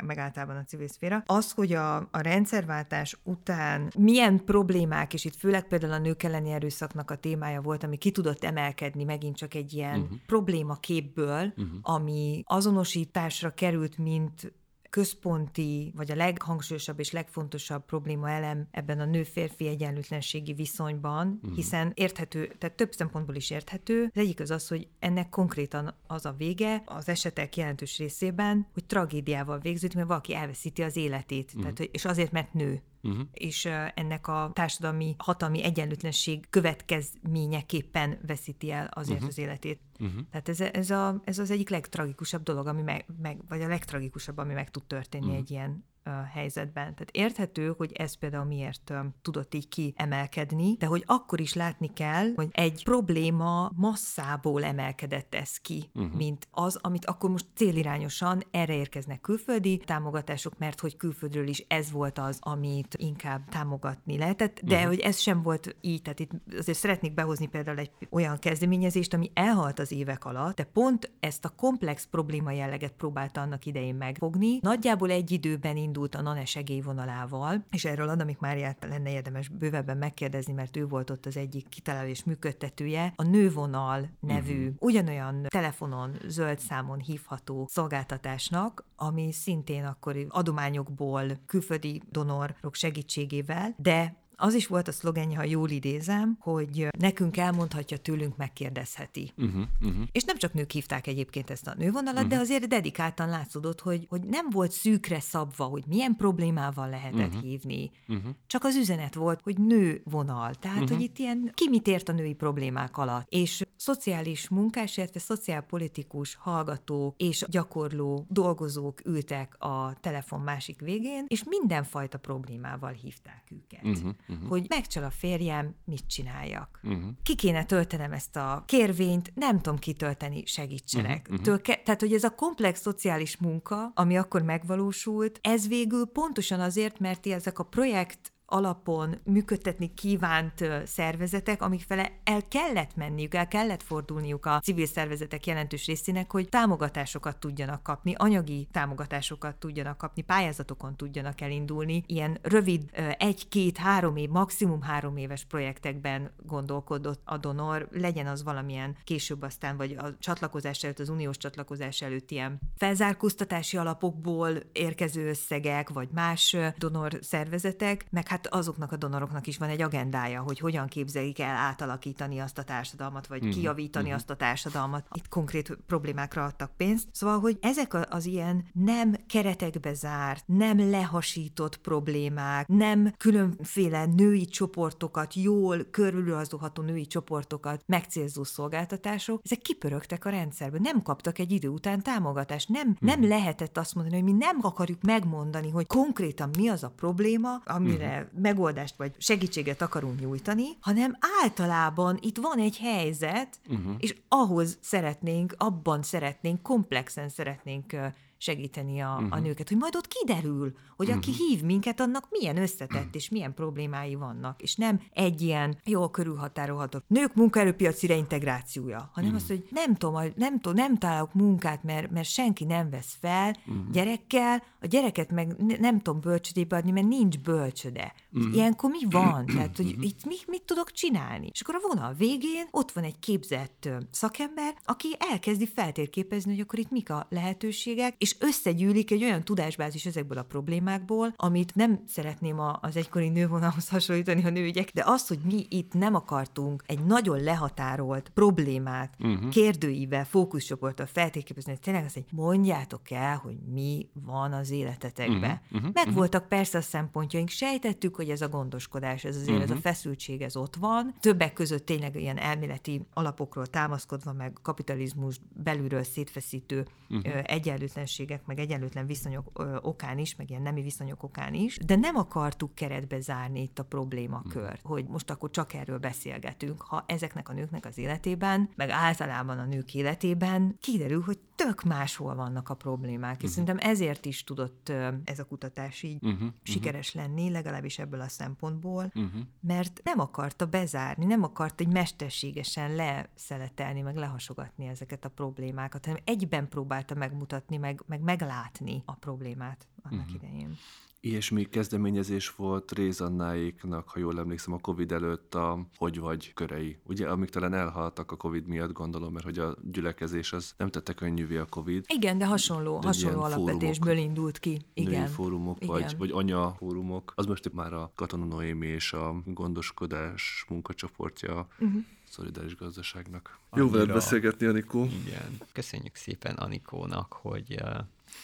meg általában a civil szféra. Az, hogy a, a rendszerváltás után milyen problémák, és itt főleg például a nők elleni erőszaknak a témája volt, ami ki tudott emelkedni megint csak egy ilyen Uh-huh. problémaképből, uh-huh. ami azonosításra került, mint központi, vagy a leghangsúlyosabb és legfontosabb probléma elem ebben a nő-férfi egyenlőtlenségi viszonyban, uh-huh. hiszen érthető, tehát több szempontból is érthető. Az egyik az az, hogy ennek konkrétan az a vége az esetek jelentős részében, hogy tragédiával végződik, mert valaki elveszíti az életét, uh-huh. tehát, és azért, mert nő. Uh-huh. És ennek a társadalmi, hatalmi egyenlőtlenség következményeképpen veszíti el azért uh-huh. az életét. Uh-huh. Tehát ez, ez, a, ez az egyik legtragikusabb dolog, ami meg, meg, vagy a legtragikusabb, ami meg tud történni uh-huh. egy ilyen uh, helyzetben. Tehát érthető, hogy ez például miért um, tudott így kiemelkedni, de hogy akkor is látni kell, hogy egy probléma masszából emelkedett ez ki, uh-huh. mint az, amit akkor most célirányosan erre érkeznek külföldi támogatások, mert hogy külföldről is ez volt az, amit inkább támogatni lehetett, de uh-huh. hogy ez sem volt így, tehát itt azért szeretnék behozni például egy olyan kezdeményezést, ami elhalt az évek alatt, de pont ezt a komplex probléma jelleget próbálta annak idején megfogni. Nagyjából egy időben indult a NANE segélyvonalával, és erről Adamik Máriát lenne érdemes bővebben megkérdezni, mert ő volt ott az egyik kitaláló és működtetője. A Nővonal nevű, uh-huh. ugyanolyan telefonon, zöld számon hívható szolgáltatásnak, ami szintén akkori adományokból, külföldi donorok segítségével, de az is volt a szlogenje, ha jól idézem, hogy nekünk elmondhatja, tőlünk megkérdezheti. Uh-huh, uh-huh. És nem csak nők hívták egyébként ezt a Nővonalat, uh-huh. de azért dedikáltan látszódott, hogy, hogy nem volt szűkre szabva, hogy milyen problémával lehetett uh-huh. hívni. Uh-huh. Csak az üzenet volt, hogy nővonal. Tehát, uh-huh. hogy itt ilyen ki mit ért a női problémák alatt. És szociális munkás, illetve szociálpolitikus hallgatók és gyakorló dolgozók ültek a telefon másik végén, és mindenfajta problémával hívták őket. Uh-huh. Uh-huh. Hogy megcsal a férjem, mit csináljak. Uh-huh. Ki kéne töltenem ezt a kérvényt, nem tudom kitölteni, segítsenek. Uh-huh. Tölke, tehát, hogy ez a komplex szociális munka, ami akkor megvalósult, ez végül pontosan azért, mert ezek a projekt alapon működtetni kívánt szervezetek, amikfele el kellett menniük, el kellett fordulniuk a civil szervezetek jelentős részének, hogy támogatásokat tudjanak kapni, anyagi támogatásokat tudjanak kapni, pályázatokon tudjanak elindulni, ilyen rövid egy-két-három év, maximum három éves projektekben gondolkodott a donor, legyen az valamilyen később aztán, vagy a csatlakozás előtt, az uniós csatlakozás előtt ilyen felzárkóztatási alapokból érkező összegek, vagy más donor szervezetek, meg hát azoknak a donoroknak is van egy agendája, hogy hogyan képzelik el átalakítani azt a társadalmat, vagy uh-huh. kijavítani uh-huh. azt a társadalmat. Itt konkrét problémákra adtak pénzt. Szóval, hogy ezek az ilyen nem keretekbe zárt, nem lehasított problémák, nem különféle női csoportokat, jól körülrajzolható női csoportokat megcélzó szolgáltatások, ezek kipörögtek a rendszerből. Nem kaptak egy idő után támogatást. Nem, uh-huh. nem lehetett azt mondani, hogy mi nem akarjuk megmondani, hogy konkrétan mi az a probléma, amire uh-huh. megoldást vagy segítséget akarunk nyújtani, hanem általában itt van egy helyzet, uh-huh. és ahhoz szeretnénk, abban szeretnénk, komplexen szeretnénk segíteni a, uh-huh. a nőket, hogy majd ott kiderül, hogy uh-huh. aki hív minket, annak milyen összetett uh-huh. és milyen problémái vannak, és nem egy ilyen jól körülhatárolható nők munkaerőpiaci reintegrációja, hanem uh-huh. az, hogy nem tudom, nem, tudom, nem találok munkát, mert, mert senki nem vesz fel uh-huh. gyerekkel, a gyereket meg nem tudom bölcsödébe adni, mert nincs bölcsöde. Uh-huh. Ilyenkor mi van? Tehát, hogy uh-huh. itt mi, mit tudok csinálni? És akkor a vonal végén ott van egy képzett szakember, aki elkezdi feltérképezni, hogy akkor itt mik a lehetőségek, és összegyűlik egy olyan tudásbázis ezekből a problémákból, amit nem szeretném az egykori nővonalhoz hasonlítani a nőügyek, de az, hogy mi itt nem akartunk egy nagyon lehatárolt problémát uh-huh. kérdőivel, fókuszcsoporttal feltérképezni, tényleg azt, hogy mondjátok el, hogy mi van az életetekben. Uh-huh. Megvoltak uh-huh. persze a szempontjaink, sejtettük, hogy ez a gondoskodás, ez azért, uh-huh. ez a feszültség, ez ott van. Többek között tényleg ilyen elméleti alapokról támaszkodva, meg kapitalizmus belülről szétfeszítő uh-huh. egyenlőtlenség meg egyenlőtlen viszonyok ö, okán is, meg ilyen nemi viszonyok okán is, de nem akartuk keretbe zárni itt a problémakört, hogy most akkor csak erről beszélgetünk, ha ezeknek a nőknek az életében, meg általában a nők életében kiderül, hogy tök máshol vannak a problémák, és uh-huh. szerintem ezért is tudott ö, ez a kutatás így uh-huh. sikeres lenni, legalábbis ebből a szempontból, uh-huh. mert nem akarta bezárni, nem akart egy mesterségesen leszeletelni, meg lehasogatni ezeket a problémákat, hanem egyben próbálta megmutatni, meg meg meglátni a problémát annak uh-huh. idején. Ilyesmi kezdeményezés volt Réz Annáéknak, ha jól emlékszem, a Covid előtt a Hogy vagy körei. Ugye, amik talán elhaltak a Covid miatt, gondolom, mert hogy a gyülekezés az nem tette könnyűvé a Covid. Igen, de hasonló, de hasonló alapvetésből fórumok, indult ki. Igen. Női fórumok, igen. Vagy, vagy anya fórumok. Az most már a Katona Noémi és a gondoskodás munkacsoportja uh-huh. szolidáris gazdaságnak. Annyira... Jó veled beszélgetni, Anikó. Igen. Köszönjük szépen Anikónak, hogy...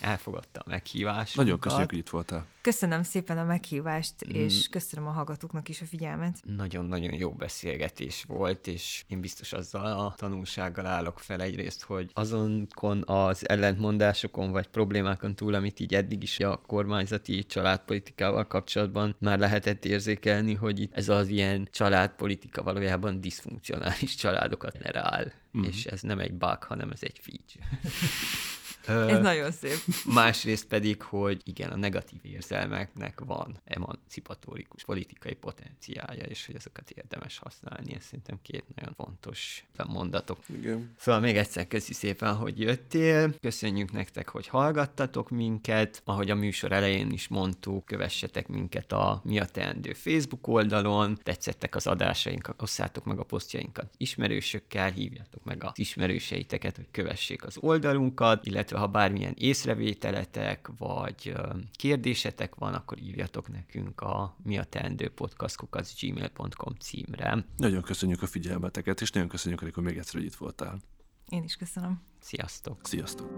elfogadta a meghívást. Nagyon köszönjük, hogy itt voltál. Köszönöm szépen a meghívást, mm. és köszönöm a hallgatóknak is a figyelmet. Nagyon-nagyon jó beszélgetés volt, és én biztos azzal a tanulsággal állok fel egyrészt, hogy azonkon az ellentmondásokon vagy problémákon túl, amit így eddig is a kormányzati családpolitikával kapcsolatban már lehetett érzékelni, hogy itt ez az ilyen családpolitika valójában diszfunkcionális családokat nerál, mm. és ez nem egy bug, hanem ez egy feature. Ez nagyon szép. Másrészt pedig, hogy igen, a negatív érzelmeknek van emancipatórikus politikai potenciálja, és hogy azokat érdemes használni. Ez szerintem két nagyon fontos mondatok. Igen. Szóval még egyszer köszi szépen, hogy jöttél. Köszönjük nektek, hogy hallgattatok minket. Ahogy a műsor elején is mondtuk, kövessetek minket a Mi a teendő Facebook oldalon. Tetszettek az adásainkat, osszátok meg a posztjainkat ismerősökkel, hívjátok meg az ismerőseiteket, hogy kövessék az oldalunkat, illetve ha bármilyen észrevételetek vagy kérdésetek van, akkor írjatok nekünk a mi a teendő podcast kukac gmail pont com címre. Nagyon köszönjük a figyelmeteket, és nagyon köszönjük, hogy még egyszer, hogy itt voltál. Én is köszönöm. Sziasztok! Sziasztok!